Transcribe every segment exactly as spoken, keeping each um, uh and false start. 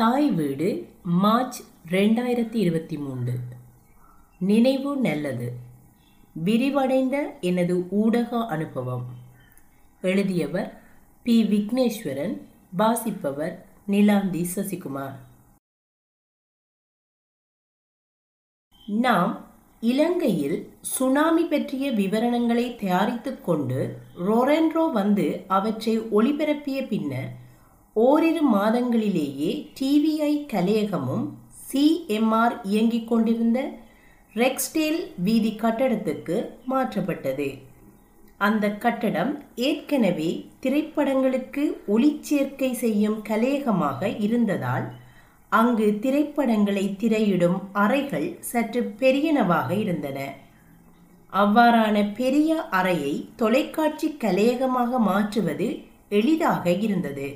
தாய் வீடு மார்ச் ரெண்டாயிரத்தி இருபத்தி மூன்று. நினைவு நல்லது. விரிவடைந்த எனது ஊடக அனுபவம். எழுதியவர் பி விக்னேஸ்வரன். வாசிப்பவர் நிலாந்தி சசிகுமார். நாம் இலங்கையில் சுனாமி பற்றிய விவரணங்களை தயாரித்து கொண்டு ரொரென்ரோ வந்து அவற்றை ஒளிபரப்பிய பின்னர் ஓரிரு மாதங்களிலேயே டிவிஐ கலையகமும் சிஎம்ஆர் இயங்கிக் கொண்டிருந்த ரெக்ஸ்டேல் வீதி கட்டடத்துக்கு மாற்றப்பட்டது. அந்த கட்டடம் ஏற்கனவே திரைப்படங்களுக்கு ஒளிச்சேர்க்கை செய்யும் கலையகமாக இருந்ததால் அங்கு திரைப்படங்களை திரையிடும் அறைகள் சற்று பெரியனவாக இருந்தன. அவ்வாறான பெரிய அறையை தொலைக்காட்சி கலையகமாக மாற்றுவது எளிதாக இருந்தது.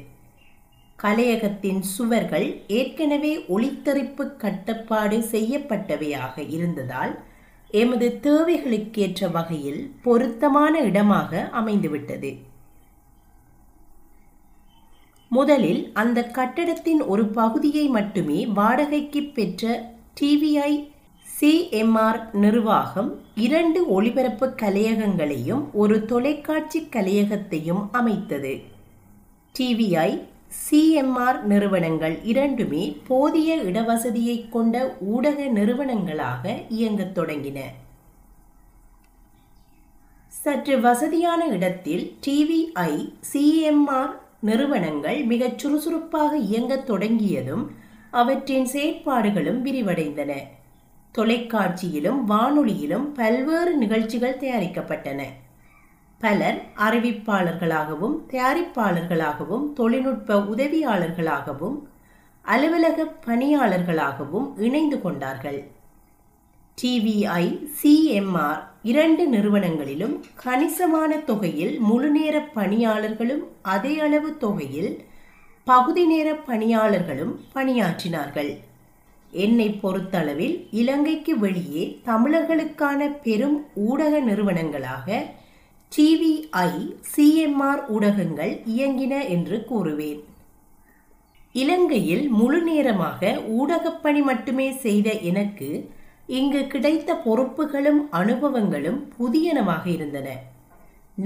கலையகத்தின் சுவர்கள் ஏற்கனவே ஒளித்தரிப்பு கட்டுப்பாடு செய்யப்பட்டவையாக இருந்ததால் எமது தேவைகளுக்கேற்ற வகையில் பொருத்தமான இடமாக அமைந்துவிட்டது. முதலில் அந்த கட்டடத்தின் ஒரு பகுதியை மட்டுமே வாடகைக்கு பெற்ற டிவிஐ சிஎம்ஆர் நிர்வாகம் இரண்டு ஒளிபரப்பு கலையகங்களையும் ஒரு தொலைக்காட்சி கலையகத்தையும் அமைத்தது. டிவிஐ சிஎம்ஆர் நிறுவனங்கள் இரண்டுமே போதிய இடவசதியை கொண்ட ஊடக நிறுவனங்களாக இயங்கத் தொடங்கின. சற்று வசதியான இடத்தில் டிவிஐ சிஎம்ஆர் நிறுவனங்கள் மிகச் சுறுசுறுப்பாக இயங்கத் தொடங்கியதும் அவற்றின் செயற்பாடுகளும் விரிவடைந்தன. தொலைக்காட்சியிலும் வானொலியிலும் பல்வேறு நிகழ்ச்சிகள் தயாரிக்கப்பட்டன. பலர் அறிவிப்பாளர்களாகவும் தயாரிப்பாளர்களாகவும் தொழில்நுட்ப உதவியாளர்களாகவும் அலுவலக பணியாளர்களாகவும் இணைந்து கொண்டார்கள். டிவிஐ சிஎம்ஆர் இரண்டு நிறுவனங்களிலும் கணிசமான தொகையில் முழுநேர பணியாளர்களும் அதே அளவு தொகையில் பகுதி நேர பணியாளர்களும் பணியாற்றினார்கள். என்னை பொறுத்தளவில் இலங்கைக்கு வெளியே தமிழர்களுக்கான பெரும் ஊடக நிறுவனங்களாக டிவிஐ சிஎம்ஆர் ஊடகங்கள் இயங்கின என்று கூறுவேன். இலங்கையில் முழு நேரமாக ஊடகப்பணி மட்டுமே செய்த எனக்கு இங்கு கிடைத்த பொறுப்புகளும் அனுபவங்களும் புதியனவாக இருந்தன.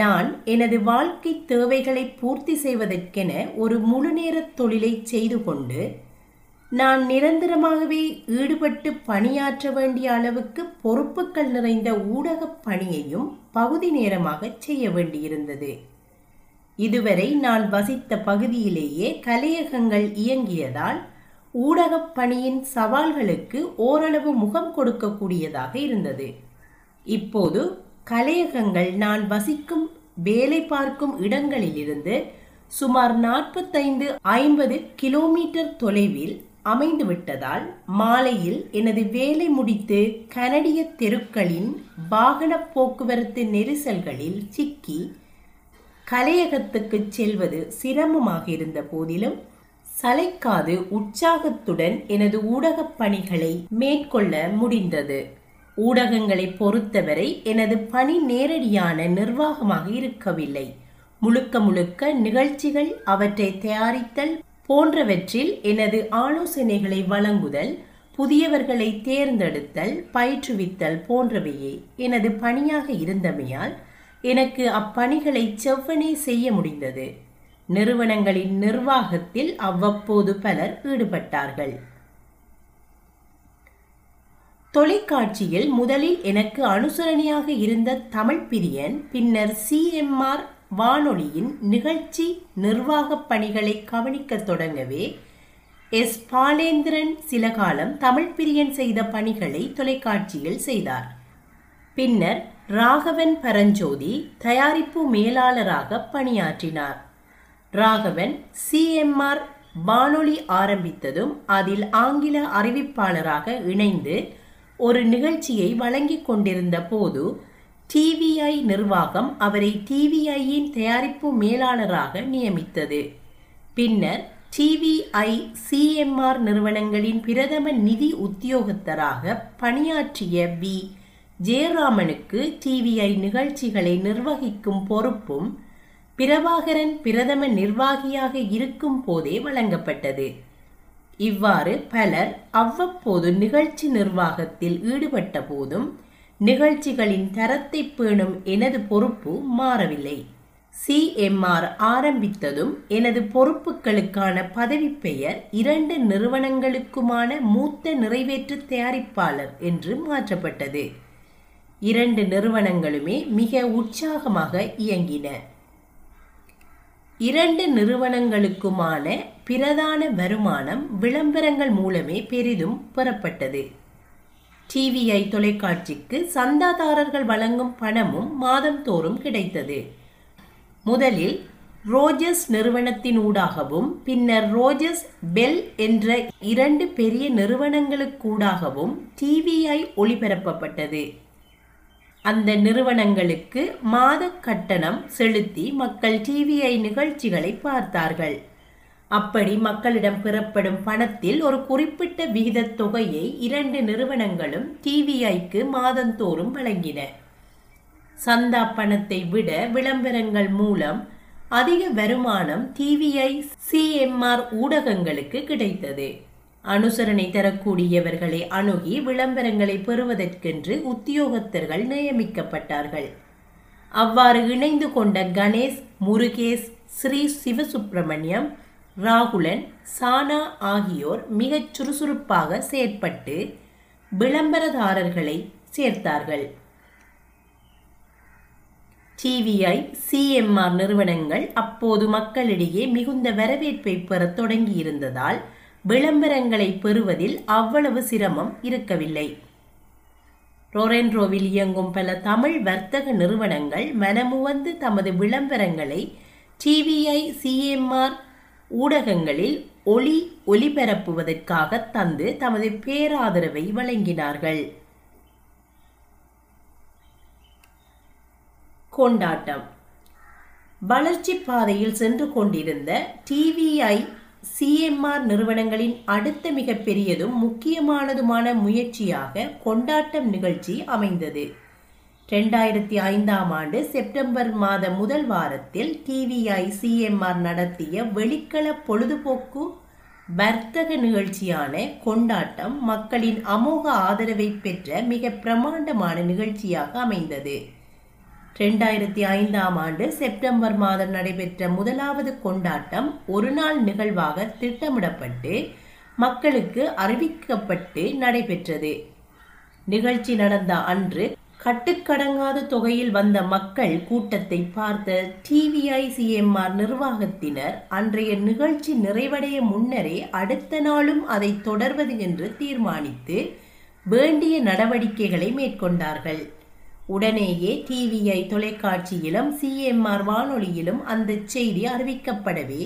நான் எனது வாழ்க்கை தேவைகளை பூர்த்தி செய்வதற்கென ஒரு முழுநேர தொழிலை செய்து கொண்டு நான் நிரந்தரமாகவே ஈடுபட்டு பணியாற்ற வேண்டிய அளவுக்கு பொறுப்புகள் நிறைந்த ஊடகப் பணியையும் பகுதி நேரமாக செய்ய வேண்டியிருந்தது. இதுவரை நான் வசித்த பகுதியிலேயே கலையகங்கள் இயங்கியதால் ஊடகப் பணியின் சவால்களுக்கு ஓரளவு முகம் கொடுக்கக்கூடியதாக இருந்தது. இப்போது கலையகங்கள் நான் வசிக்கும் வேலை பார்க்கும் இடங்களிலிருந்து சுமார் நாற்பத்தைந்து ஐம்பது கிலோமீட்டர் தொலைவில் அமைந்துவிட்டதால் மாலையில் எனது வேலை முடித்து கனடிய தெருக்களின் வாகன போக்குவரத்து நெரிசல்களில் சிக்கி கலையகத்துக்கு செல்வது சிரமமாக இருந்த போதிலும் சளைக்காது உற்சாகத்துடன் எனது ஊடகப் பணிகளை மேற்கொள்ள முடிந்தது. ஊடகங்களை பொறுத்தவரை எனது பணி நேரடியான நிர்வாகமாக இருக்கவில்லை. முழுக்க முழுக்க நிகழ்ச்சிகள், அவற்றை தயாரித்தல் போன்றவற்றில் எனது ஆலோசனைகளை வழங்குதல், புதியவர்களை தேர்ந்தெடுத்தல், பயிற்றுவித்தல் போன்றவையே எனது பணியாக இருந்தமையால் எனக்கு அப்பணிகளை செவ்வனே செய்ய முடிந்தது. நிறுவனங்களின் நிர்வாகத்தில் அவ்வப்போது பலர் ஈடுபட்டார்கள். தொலைக்காட்சியில் முதலில் எனக்கு அனுசரணையாக இருந்த தமிழ் பிரியன் பின்னர் சிஎம்ஆர் வானொலியின் நிகழ்ச்சி நிர்வாகப் பணிகளை கவனிக்கத் தொடங்கவே எஸ் பாலேந்திரன் சில காலம் தமிழ் பிரியன் செய்த பணிகளை தொலைக்காட்சியில் செய்தார். பின்னர் ராகவன் பரஞ்சோதி தயாரிப்பு மேலாளராக பணியாற்றினார். ராகவன் சிஎம்ஆர் வானொலி ஆரம்பித்ததும் அதில் ஆங்கில அறிவிப்பாளராக இணைந்து ஒரு நிகழ்ச்சியை வழங்கி கொண்டிருந்த போது டிவிஐ நிர்வாகம் அவரை டிவிஐயின் தயாரிப்பு மேலாளராக நியமித்தது. பின்னர் டிவிஐ சிஎம்ஆர் நிறுவனங்களின் பிரதம நிதி உத்தியோகத்தராக பணியாற்றிய வி ஜெயராமனுக்கு டிவிஐ நிகழ்ச்சிகளை நிர்வகிக்கும் பொறுப்பும் பிரபாகரன் பிரதம நிர்வாகியாக இருக்கும் போதே வழங்கப்பட்டது. இவ்வாறு பலர் அவ்வப்போது நிகழ்ச்சி நிர்வாகத்தில் ஈடுபட்ட போதும் நிகழ்ச்சிகளின் தரத்தை பேணும் எனது பொறுப்பு மாறவில்லை. சிஎம்ஆர் ஆரம்பித்ததும் எனது பொறுப்புகளுக்கான பதவி பெயர் இரண்டு நிறுவனங்களுக்குமான மூத்த நிறைவேற்று தயாரிப்பாளர் என்று மாற்றப்பட்டது. இரண்டு நிறுவனங்களுமே மிக உற்சாகமாக இயங்கின. இரண்டு நிறுவனங்களுக்குமான பிரதான வருமானம் விளம்பரங்கள் மூலமே பெரிதும் பெறப்பட்டது. டிவிஐ தொலைக்காட்சிக்கு சந்தாதாரர்கள் வழங்கும் பணமும் மாதந்தோறும் கிடைத்தது. முதலில் ரோஜஸ் நிறுவனத்தினூடாகவும் பின்னர் ரோஜஸ் பெல் என்ற இரண்டு பெரிய நிறுவனங்களுக்கூடாகவும் டிவிஐ ஒளிபரப்பப்பட்டது. அந்த நிறுவனங்களுக்கு மாத கட்டணம் செலுத்தி மக்கள் டிவிஐ நிகழ்ச்சிகளை பார்த்தார்கள். அப்படி மக்களிடம் பெறப்படும் பணத்தில் ஒரு குறிப்பிட்ட விகித தொகையை இரண்டு நிறுவனங்களும் டிவிஐக்கு மாதந்தோறும் வழங்கின. சந்தா பணத்தை விட விளம்பரங்கள் மூலம் அதிக வருமானம் டிவிஐ சிஎம்ஆர் ஊடகங்களுக்கு கிடைத்தது. அனுசரணை தரக்கூடியவர்களை அணுகி விளம்பரங்களை பெறுவதற்கென்று உத்தியோகத்தர்கள் நியமிக்கப்பட்டார்கள். அவ்வாறு இணைந்து கொண்ட கணேஷ், முருகேஷ், ஸ்ரீ சிவசுப்பிரமணியம், ராகுலன், சானா ஆகியோர் மிகச் சுறுசுறுப்பாக செயற்பட்டு விளம்பரதாரர்களை சேர்த்தார்கள். டிவிஐ சிஎம்ஆர் நிறுவனங்கள் அப்போது மக்களிடையே மிகுந்த வரவேற்பை பெறத் தொடங்கியிருந்ததால் விளம்பரங்களை பெறுவதில் அவ்வளவு சிரமம் இருக்கவில்லை. ரொரென்ரோவில் இயங்கும் பல தமிழ் வர்த்தக நிறுவனங்கள் மனமுவந்து தமது விளம்பரங்களை டிவிஐ சிஎம்ஆர் ஊடகங்களில் ஒளி ஒலிபரப்புவதற்காக தந்து தமது பேராதரவை வழங்கினார்கள். கொண்டாட்டம். வளர்ச்சி பாதையில் சென்று கொண்டிருந்த டிவிஐ சிஎம்ஆர் நிறுவனங்களின் அடுத்த மிகப்பெரியதும் முக்கியமானதுமான முயற்சியாக கொண்டாட்டம் நிகழ்ச்சி அமைந்தது. ரெண்டாயிரத்தி ஐந்தாம் ஆண்டு செப்டம்பர் மாத முதல் வாரத்தில் டிவிஐ சிஎம்ஆர் நடத்திய வெளிக்கள பொழுதுபோக்கு வர்த்தக நிகழ்ச்சியான கொண்டாட்டம் மக்களின் அமோக ஆதரவை பெற்ற மிக பிரமாண்டமான நிகழ்ச்சியாக அமைந்தது. ரெண்டாயிரத்தி ஐந்தாம் ஆண்டு செப்டம்பர் மாதம் நடைபெற்ற முதலாவது கொண்டாட்டம் ஒரு நாள் நிகழ்வாக திட்டமிடப்பட்டு மக்களுக்கு அறிவிக்கப்பட்டு நடைபெற்றது. நிகழ்ச்சி நடந்த அன்று கட்டுக்கடங்காத தொகையில் வந்த மக்கள் கூட்டத்தை பார்த்த டிவிஐ சிஎம்ஆர் நிர்வாகத்தினர் அன்றைய நிகழ்ச்சி நிறைவடைய முன்னரே அடுத்த நாளும் அதை தொடர்வது என்று தீர்மானித்து வேண்டிய நடவடிக்கைகளை மேற்கொண்டார்கள். உடனேயே டிவிஐ தொலைக்காட்சியிலும் சிஎம்ஆர் வானொலியிலும் அந்த செய்தி அறிவிக்கப்படவே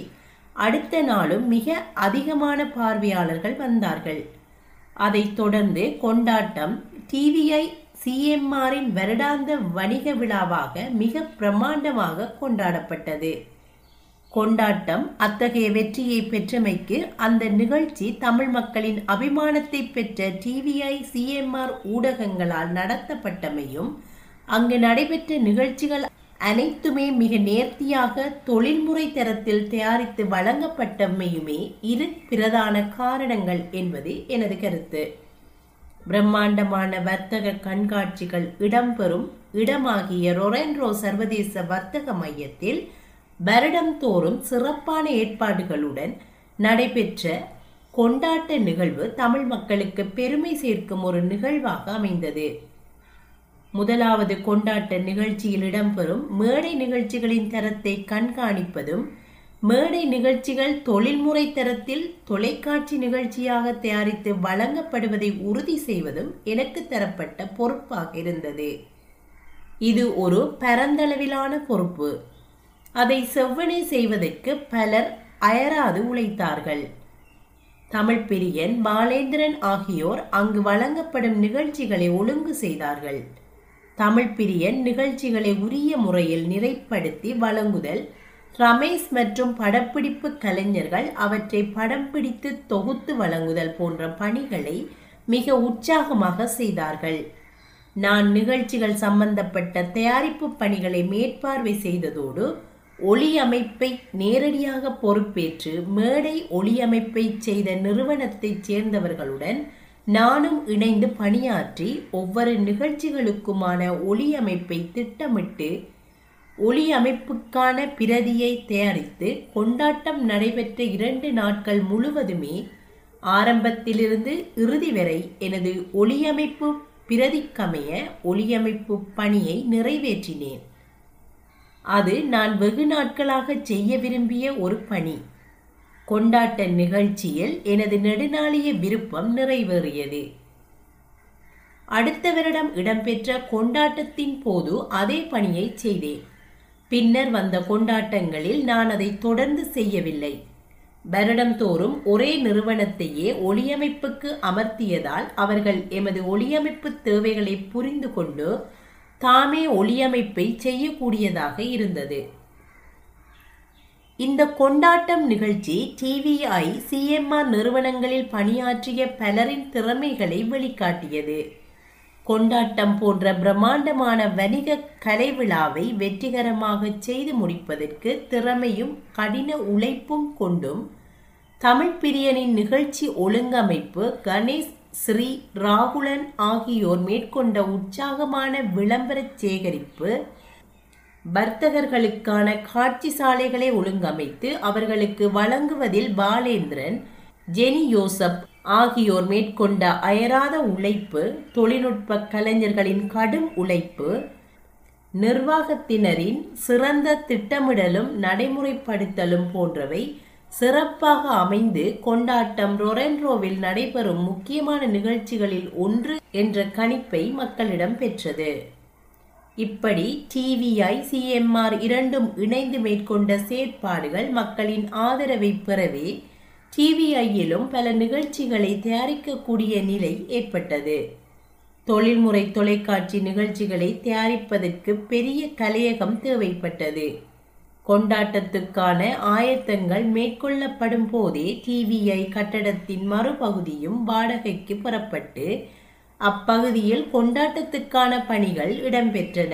அடுத்த நாளும் மிக அதிகமான பார்வையாளர்கள் வந்தார்கள். அதைத் தொடர்ந்து கொண்டாட்டம் டிவிஐ சிஎம்ஆரின் வருடாந்த வணிக விழாவாக மிக பிரமாண்டமாக கொண்டாடப்பட்டது. கொண்டாட்டம் அத்தகைய வெற்றியை பெற்றமைக்கு அந்த நிகழ்ச்சி தமிழ் மக்களின் அபிமானத்தை பெற்ற டிவிஐ சிஎம்ஆர் ஊடகங்களால் நடத்தப்பட்டமையும் அங்கு நடைபெற்ற நிகழ்ச்சிகள் அனைத்துமே மிக நேர்த்தியாக தொழில்முறை தரத்தில் தயாரித்து வழங்கப்பட்டமையுமே இரு பிரதான காரணங்கள் என்பது எனது கருத்து. பிரம்மாண்டமான வர்த்தக கண்காட்சிகள் இடம்பெறும் இடமாகிய ரொரென்ரோ சர்வதேச வர்த்தக மையத்தில் வருடந்தோறும் சிறப்பான ஏற்பாடுகளுடன் நடைபெற்ற கொண்டாட்ட நிகழ்வு தமிழ் மக்களுக்கு பெருமை சேர்க்கும் ஒரு நிகழ்வாக அமைந்தது. முதலாவது கொண்டாட்ட நிகழ்ச்சியில் இடம்பெறும் மேடை நிகழ்ச்சிகளின் தரத்தை கண்காணிப்பதும் மேடை நிகழ்ச்சிகள் தொழில்முறை தரத்தில் தொலைக்காட்சி நிகழ்ச்சியாக தயாரித்து வழங்கப்படுவதை உறுதி செய்வதும் எனக்கு தரப்பட்ட பொறுப்பாக இருந்தது. இது ஒரு பரந்தளவிலான பொறுப்பு. அதை செவ்வனே செய்வதற்கு பலர் அயராது உழைத்தார்கள். தமிழ் பிரியன், பாலேந்திரன் ஆகியோர் அங்கு வழங்கப்படும் நிகழ்ச்சிகளை ஒழுங்கு செய்தார்கள். தமிழ் பிரியன் நிகழ்ச்சிகளை உரிய முறையில் நிறைப்படுத்தி வழங்குதல். ரமேஷ் மற்றும் படப்பிடிப்பு கலைஞர்கள் அவற்றை படம் பிடித்து தொகுத்து வழங்குதல் போன்ற பணிகளை மிக உற்சாகமாக செய்தார்கள். நான் நிகழ்ச்சிகள் சம்பந்தப்பட்ட தயாரிப்பு பணிகளை மேற்பார்வை செய்ததோடு ஒளியமைப்பை நேரடியாக பொறுப்பேற்று மேடை ஒளியமைப்பை செய்த நிறுவனத்தைச் சேர்ந்தவர்களுடன் நானும் இணைந்து பணியாற்றி ஒவ்வொரு நிகழ்ச்சிகளுக்குமான ஒளியமைப்பை திட்டமிட்டு ஒளியமைப்புக்கான பிரதியை தயாரித்து கொண்டாட்டம் நடைபெற்ற இரண்டு நாட்கள் முழுவதுமே ஆரம்பத்திலிருந்து இறுதி வரை எனது ஒளியமைப்பு பிரதிக்கமைய ஒளியமைப்பு பணியை நிறைவேற்றினேன். அது நான் வெகு நாட்களாக செய்ய விரும்பிய ஒரு பணி. கொண்டாட்ட நிகழ்ச்சியில் எனது நெடுநாளிய விருப்பம் நிறைவேறியது. அடுத்த வருடம் இடம்பெற்ற கொண்டாட்டத்தின் போது அதே பணியை செய்தேன். பின்னர் வந்த கொண்டாட்டங்களில் நான் அதை தொடர்ந்து செய்யவில்லை. வருடம்தோறும் ஒரே நிறுவனத்தையே ஒளியமைப்புக்கு அமர்த்தியதால் அவர்கள் எமது ஒளியமைப்பு தேவைகளை புரிந்து கொண்டு தாமே ஒளியமைப்பை செய்யக்கூடியதாக இருந்தது. இந்த கொண்டாட்டம் நிகழ்ச்சி டிவிஐ சிஎம்ஆர் நிறுவனங்களில் பணியாற்றிய பலரின் திறமைகளை வெளிக்காட்டியது. கொண்டாட்டம் போன்ற பிரம்மாண்டமான வணிக கலை விழாவை வெற்றிகரமாக செய்து முடிப்பதற்கு திறமையும் கடின உழைப்பும் கொண்டும் தமிழ் பிரியனின் நிகழ்ச்சி ஒழுங்கமைப்பு கணேஷ், ஸ்ரீ, ராகுலன் ஆகியோர் மேற்கொண்ட உற்சாகமான விளம்பர சேகரிப்பு, வர்த்தகர்களுக்கான காட்சி சாலைகளை ஒழுங்கமைத்து அவர்களுக்கு வழங்குவதில் பாலேந்திரன், ஜெனி யோசப் ஆகியோர் மேற்கொண்ட அயராத உழைப்பு, தொழில்நுட்ப கலைஞர்களின் கடும் உழைப்பு, நிர்வாகத்தினரின் சிறந்த திட்டமிடலும் நடைமுறைப்படுத்தலும் போன்றவை சிறப்பாக அமைந்து கொண்டாட்டம் ரொரென்ரோவில் நடைபெறும் முக்கியமான நிகழ்ச்சிகளில் ஒன்று என்ற கணிப்பை மக்களிடம் பெற்றது. இப்படி டிவிஐ சிஎம்ஆர் இரண்டும் இணைந்து மேற்கொண்ட செயற்பாடுகள் மக்களின் ஆதரவை பெறவே டிவிஐயிலும் பல நிகழ்ச்சிகளை தயாரிக்கக்கூடிய நிலை ஏற்பட்டது. தொழில்முறை தொலைக்காட்சி நிகழ்ச்சிகளை தயாரிப்பதற்கு பெரிய கலையகம் தேவைப்பட்டது. கொண்டாட்டத்துக்கான ஆயத்தங்கள் மேற்கொள்ளப்படும் போதே டிவிஐ கட்டடத்தின் மறுபகுதியும் வாடகைக்கு பெறப்பட்டு அப்பகுதியில் கொண்டாட்டத்துக்கான பணிகள் இடம்பெற்றன.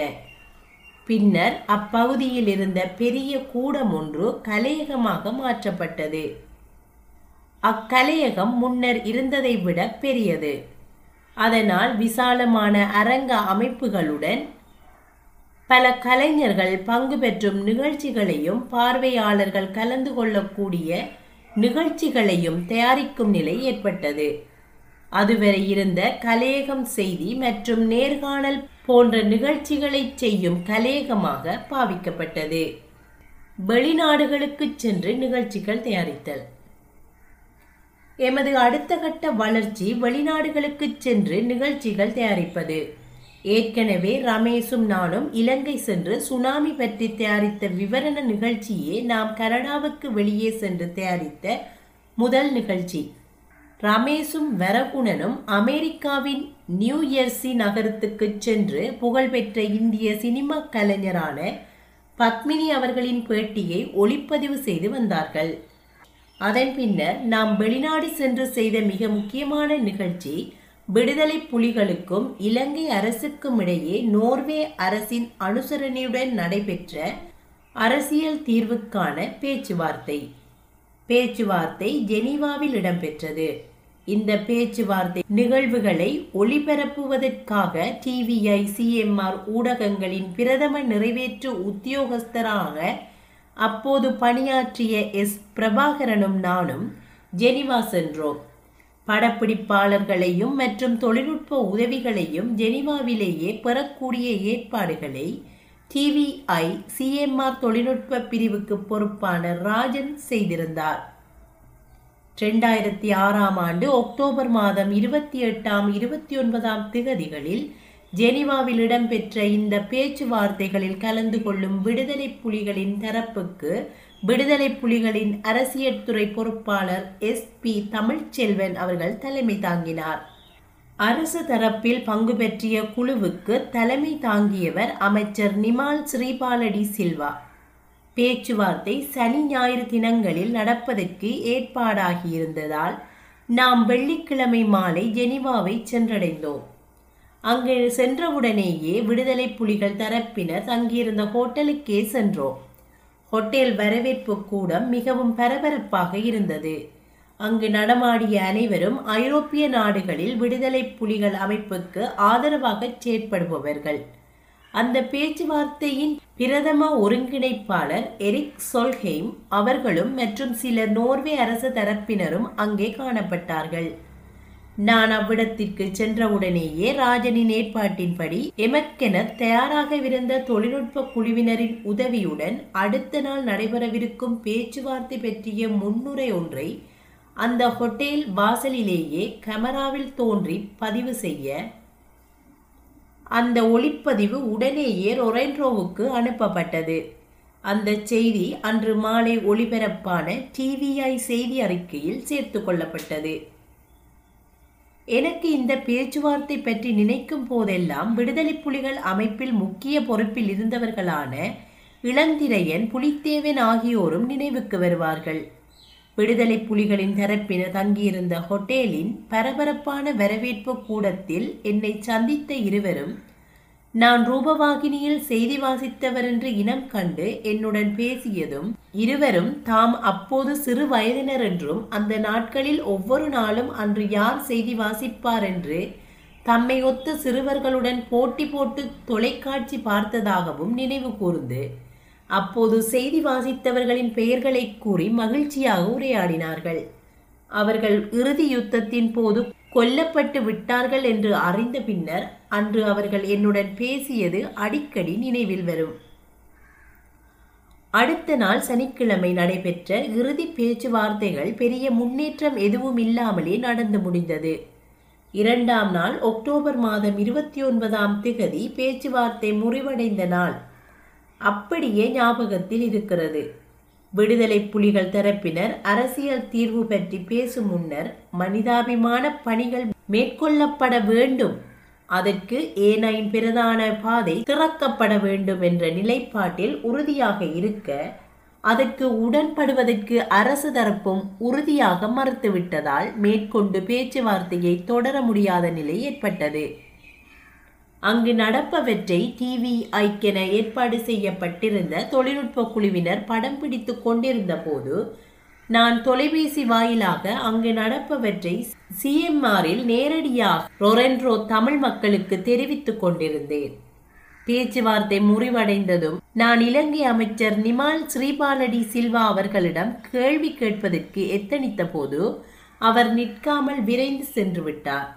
பின்னர் அப்பகுதியில் இருந்த பெரிய கூடம் ஒன்று கலையகமாக மாற்றப்பட்டது. அக்கலையகம் முன்னர் இருந்ததை விட பெரியது. அதனால் விசாலமான அரங்க அமைப்புகளுடன் பல கலைஞர்கள் பங்கு பெற்றும் நிகழ்ச்சிகளையும் பார்வையாளர்கள் கலந்து கொள்ளக்கூடிய நிகழ்ச்சிகளையும் தயாரிக்கும் நிலை ஏற்பட்டது. அதுவரை இருந்த கலையகம் செய்தி மற்றும் நேர்காணல் போன்ற நிகழ்ச்சிகளை செய்யும் கலையகமாக பாவிக்கப்பட்டது. வெளிநாடுகளுக்கு சென்று நிகழ்ச்சிகள் தயாரித்தல். எமது அடுத்த கட்ட வளர்ச்சி வெளிநாடுகளுக்கு சென்று நிகழ்ச்சிகள் தயாரிப்பது. ஏற்கனவே ரமேஷும் நானும் இலங்கை சென்று சுனாமி பற்றி தயாரித்த விவரண நிகழ்ச்சியே நாம் கனடாவுக்கு வெளியே சென்று தயாரித்த முதல் நிகழ்ச்சி. ரமேஷும் வரகுணனும் அமெரிக்காவின் நியூயர்சி நகரத்துக்கு சென்று புகழ்பெற்ற இந்திய சினிமா கலைஞரான பத்மினி அவர்களின் பேட்டியை ஒளிப்பதிவு செய்து வந்தார்கள். அதன் பின்னர் நாம் வெளிநாடு சென்று செய்த மிக முக்கியமான நிகழ்ச்சி விடுதலை புலிகளுக்கும் இலங்கை அரசுக்கும் இடையே நோர்வே அரசின் அனுசரணையுடன் நடைபெற்ற அரசியல் தீர்வுக்கான பேச்சுவார்த்தை. பேச்சுவார்த்தை ஜெனீவாவில் இடம்பெற்றது. இந்த பேச்சுவார்த்தை நிகழ்வுகளை ஒளிபரப்புவதற்காக டிவிஐ சிஎம்ஆர் ஊடகங்களின் பிரதம நிறைவேற்று உத்தியோகஸ்தராக அப்போது பணியாற்றிய எஸ் பிரபாகரனும் நானும் ஜெனீவா சென்றோம். படப்பிடிப்பாளர்களையும் மற்றும் தொழில்நுட்ப உதவிகளையும் ஜெனீவாவிலேயே பெறக்கூடிய ஏற்பாடுகளை டிவிஐ சிஎம்ஆர் தொழில்நுட்ப பிரிவுக்கு பொறுப்பான ராஜன் செய்திருந்தார். இரண்டாயிரத்தி ஆறாம் ஆண்டு அக்டோபர் மாதம் இருபத்தி எட்டாம் இருபத்தி ஒன்பதாம் திகதிகளில் ஜெனீவாவில் இடம்பெற்ற இந்த பேச்சுவார்த்தைகளில் கலந்து கொள்ளும் விடுதலை புலிகளின் தரப்புக்கு விடுதலை புலிகளின் அரசியல் துறை பொறுப்பாளர் எஸ் பி தமிழ்ச்செல்வன் அவர்கள் தலைமை தாங்கினார். அரசு தரப்பில் பங்கு பெற்றிய குழுவுக்கு தலைமை தாங்கியவர் அமைச்சர் நிமல் சிறிபால டி சில்வா. பேச்சுவார்த்தை சனி ஞாயிறு தினங்களில் நடப்பதற்கு ஏற்பாடாகியிருந்ததால் நாம் வெள்ளிக்கிழமை மாலை ஜெனீவாவை சென்றடைந்தோம். அங்கு சென்றவுடனேயே விடுதலை புலிகள் தரப்பினர் தங்கியிருந்த ஹோட்டலுக்கே சென்றோம். ஹோட்டல் வரவேற்பு கூடம் மிகவும் பரபரப்பாக இருந்தது. அங்கு நடமாடிய அனைவரும் ஐரோப்பிய நாடுகளில் விடுதலை புலிகள் அமைப்புக்கு ஆதரவாக செயற்படுபவர்கள். அந்த பேச்சுவார்த்தையின் பிரதம ஒருங்கிணைப்பாளர் எரிக் சோல்ஹேம் அவர்களும் மற்றும் சில நோர்வே அரச தரப்பினரும் அங்கே காணப்பட்டார்கள். நான் அவ்விடத்திற்கு சென்றவுடனேயே ராஜனின் ஏற்பாட்டின்படி எமக்கென தயாராகவிருந்த தொழில்நுட்ப குழுவினரின் உதவியுடன் அடுத்த நாள் நடைபெறவிருக்கும் பேச்சுவார்த்தை பற்றிய முன்னுரை ஒன்றை அந்த ஹோட்டல் வாசலிலேயே கேமராவில் தோன்றி பதிவு செய்ய அந்த ஒளிப்பதிவு உடனேயே ரொரென்ட்ரோவுக்கு அனுப்பப்பட்டது. அந்த செய்தி அன்று மாலை ஒளிபரப்பான டிவிஐ செய்தி அறிக்கையில் சேர்த்து கொள்ளப்பட்டது. எனக்கு இந்த பேச்சுவார்த்தை பற்றி நினைக்கும் போதெல்லாம் விடுதலை புலிகள் அமைப்பில் முக்கிய பொறுப்பில் இருந்தவர்களான இளந்திரையன், புலித்தேவன் ஆகியோரும் நினைவுக்கு வருவார்கள். விடுதலை புலிகளின் தரப்பினர் தங்கியிருந்த ஹோட்டலின் பரபரப்பான வரவேற்பு கூடத்தில் என்னை சந்தித்த இருவரும் நான் ரூபவாகினியில் செய்தி வாசித்தவர் என்று இனம் கண்டு என்னுடன் பேசியதும், இருவரும் தாம் அப்போது சிறு வயதினர் என்றும் அந்த நாட்களில் ஒவ்வொரு நாளும் அன்று யார் செய்தி வாசிப்பார் என்று தம்மை ஒத்த சிறுவர்களுடன் போட்டி போட்டு தொலைக்காட்சி பார்த்ததாகவும் நினைவு கூர்ந்து அப்போது செய்தி வாசித்தவர்களின் பெயர்களை கூறி மகிழ்ச்சியாக உரையாடினார்கள். அவர்கள் இறுதி யுத்தத்தின் போது கொல்லப்பட்டு விட்டார்கள் என்று அறிந்த பின்னர் அன்று அவர்கள் என்னுடன் பேசியது அடிக்கடி நினைவில் வரும். அடுத்த நாள் சனிக்கிழமை நடைபெற்ற இறுதி பேச்சுவார்த்தைகள் பெரிய முன்னேற்றம் எதுவும் இல்லாமலே நடந்து முடிந்தது. இரண்டாம் நாள் ஒக்டோபர் மாதம் இருபத்தி ஒன்பதாம் திகதி பேச்சுவார்த்தை முறிவடைந்த நாள் அப்படியே ஞாபகத்தில் இருக்கிறது. விடுதலை புலிகள் தரப்பினர் அரசியல் தீர்வு பற்றி பேசும் முன்னர் மனிதாபிமான பணிகள் மேற்கொள்ளப்பட வேண்டும், அதற்கு ஏனையின் பிரதான பாதை திறக்கப்பட வேண்டும் என்ற நிலைப்பாட்டில் உறுதியாக இருக்க, அதற்கு உடன்படுவதற்கு அரசு தரப்பும் உறுதியாக மறுத்துவிட்டதால் மேற்கொண்டு பேச்சுவார்த்தையை தொடர முடியாத நிலை ஏற்பட்டது. அங்கு நடப்பவற்றை டிவி ஐக்கென ஏற்பாடு செய்யப்பட்டிருந்த தொழில்நுட்ப குழுவினர் படம் பிடித்து கொண்டிருந்த போது நான் தொலைபேசி வாயிலாக அங்கு நடப்பவற்றை சிஎம்ஆரில் நேரடியாக ரொரென்ட்ரோ தமிழ் மக்களுக்கு தெரிவித்து கொண்டிருந்தேன். பேச்சுவார்த்தை முறிவடைந்ததும் நான் இலங்கை அமைச்சர் நிமல் சிறிபால டி சில்வா அவர்களிடம் கேள்வி கேட்பதற்கு எத்தனித்த போது அவர் நிற்காமல் விரைந்து சென்று விட்டார்.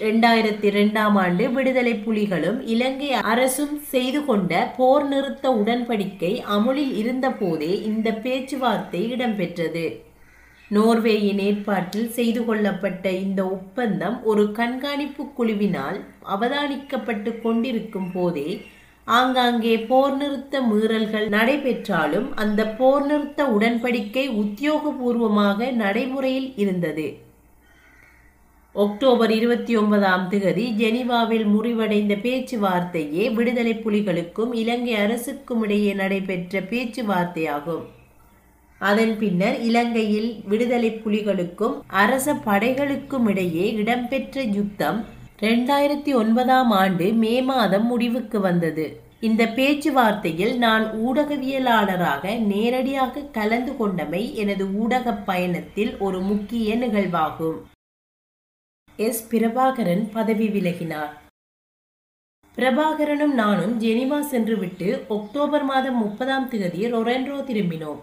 இரண்டாயிரத்தி இரண்டாம் ஆண்டு விடுதலை புலிகளும் இலங்கை அரசும் செய்து கொண்ட போர் நிறுத்த உடன்படிக்கை அமுலில் இருந்த போதே இந்த பேச்சுவார்த்தை இடம்பெற்றது. நோர்வேயின் ஏற்பாட்டில் செய்து கொள்ளப்பட்ட இந்த ஒப்பந்தம் ஒரு கண்காணிப்பு குழுவினால் அவதானிக்கப்பட்டு கொண்டிருக்கும் போதே ஆங்காங்கே போர் நிறுத்த மீறல்கள் நடைபெற்றாலும் அந்த போர் நிறுத்த உடன்படிக்கை உத்தியோகபூர்வமாக நடைமுறையில் இருந்தது. ஒக்டோபர் இருபத்தி ஒன்பதாம் திகதி ஜெனீவாவில் முறிவடைந்த பேச்சுவார்த்தையே விடுதலை புலிகளுக்கும் இலங்கை அரசுக்கும் இடையே நடைபெற்ற பேச்சுவார்த்தையாகும். அதன் பின்னர் இலங்கையில் விடுதலை புலிகளுக்கும் அரச படைகளுக்கும் இடையே இடம்பெற்ற யுத்தம் இரண்டாயிரத்தி ஒன்பதாம் ஆண்டு மே மாதம் முடிவுக்கு வந்தது. இந்த பேச்சுவார்த்தையில் நான் ஊடகவியலாளராக நேரடியாக கலந்து கொண்டமை எனது ஊடக பயணத்தில் ஒரு முக்கிய நிகழ்வாகும். எஸ் பிரபாகரன் பதவி விலகினார். பிரபாகரனும் நானும் ஜெனீவா சென்று விட்டு ஒக்டோபர் மாதம் முப்பதாம் திகதி ரொரென்ட்ரோ திரும்பினோம்.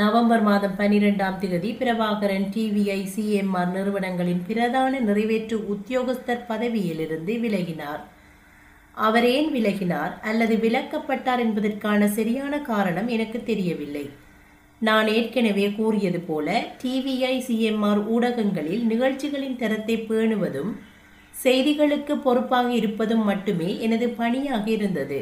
நவம்பர் மாதம் பன்னிரெண்டாம் திகதி பிரபாகரன் டிவிஐ சிஎம்ஆர் நிறுவனங்களின் பிரதான நிறைவேற்று உத்தியோகஸ்தர் பதவியிலிருந்து விலகினார். அவர் ஏன் விலகினார் அல்லது விலக்கப்பட்டார் என்பதற்கான சரியான காரணம் எனக்கு தெரியவில்லை. நான் ஏற்கனவே கூறியது போல டிவிஐ சிஎம்ஆர் ஊடகங்களில் நிகழ்ச்சிகளின் தரத்தை பேணுவதும் செய்திகளுக்கு பொறுப்பாக இருப்பதும் மட்டுமே எனது பணியாக இருந்தது.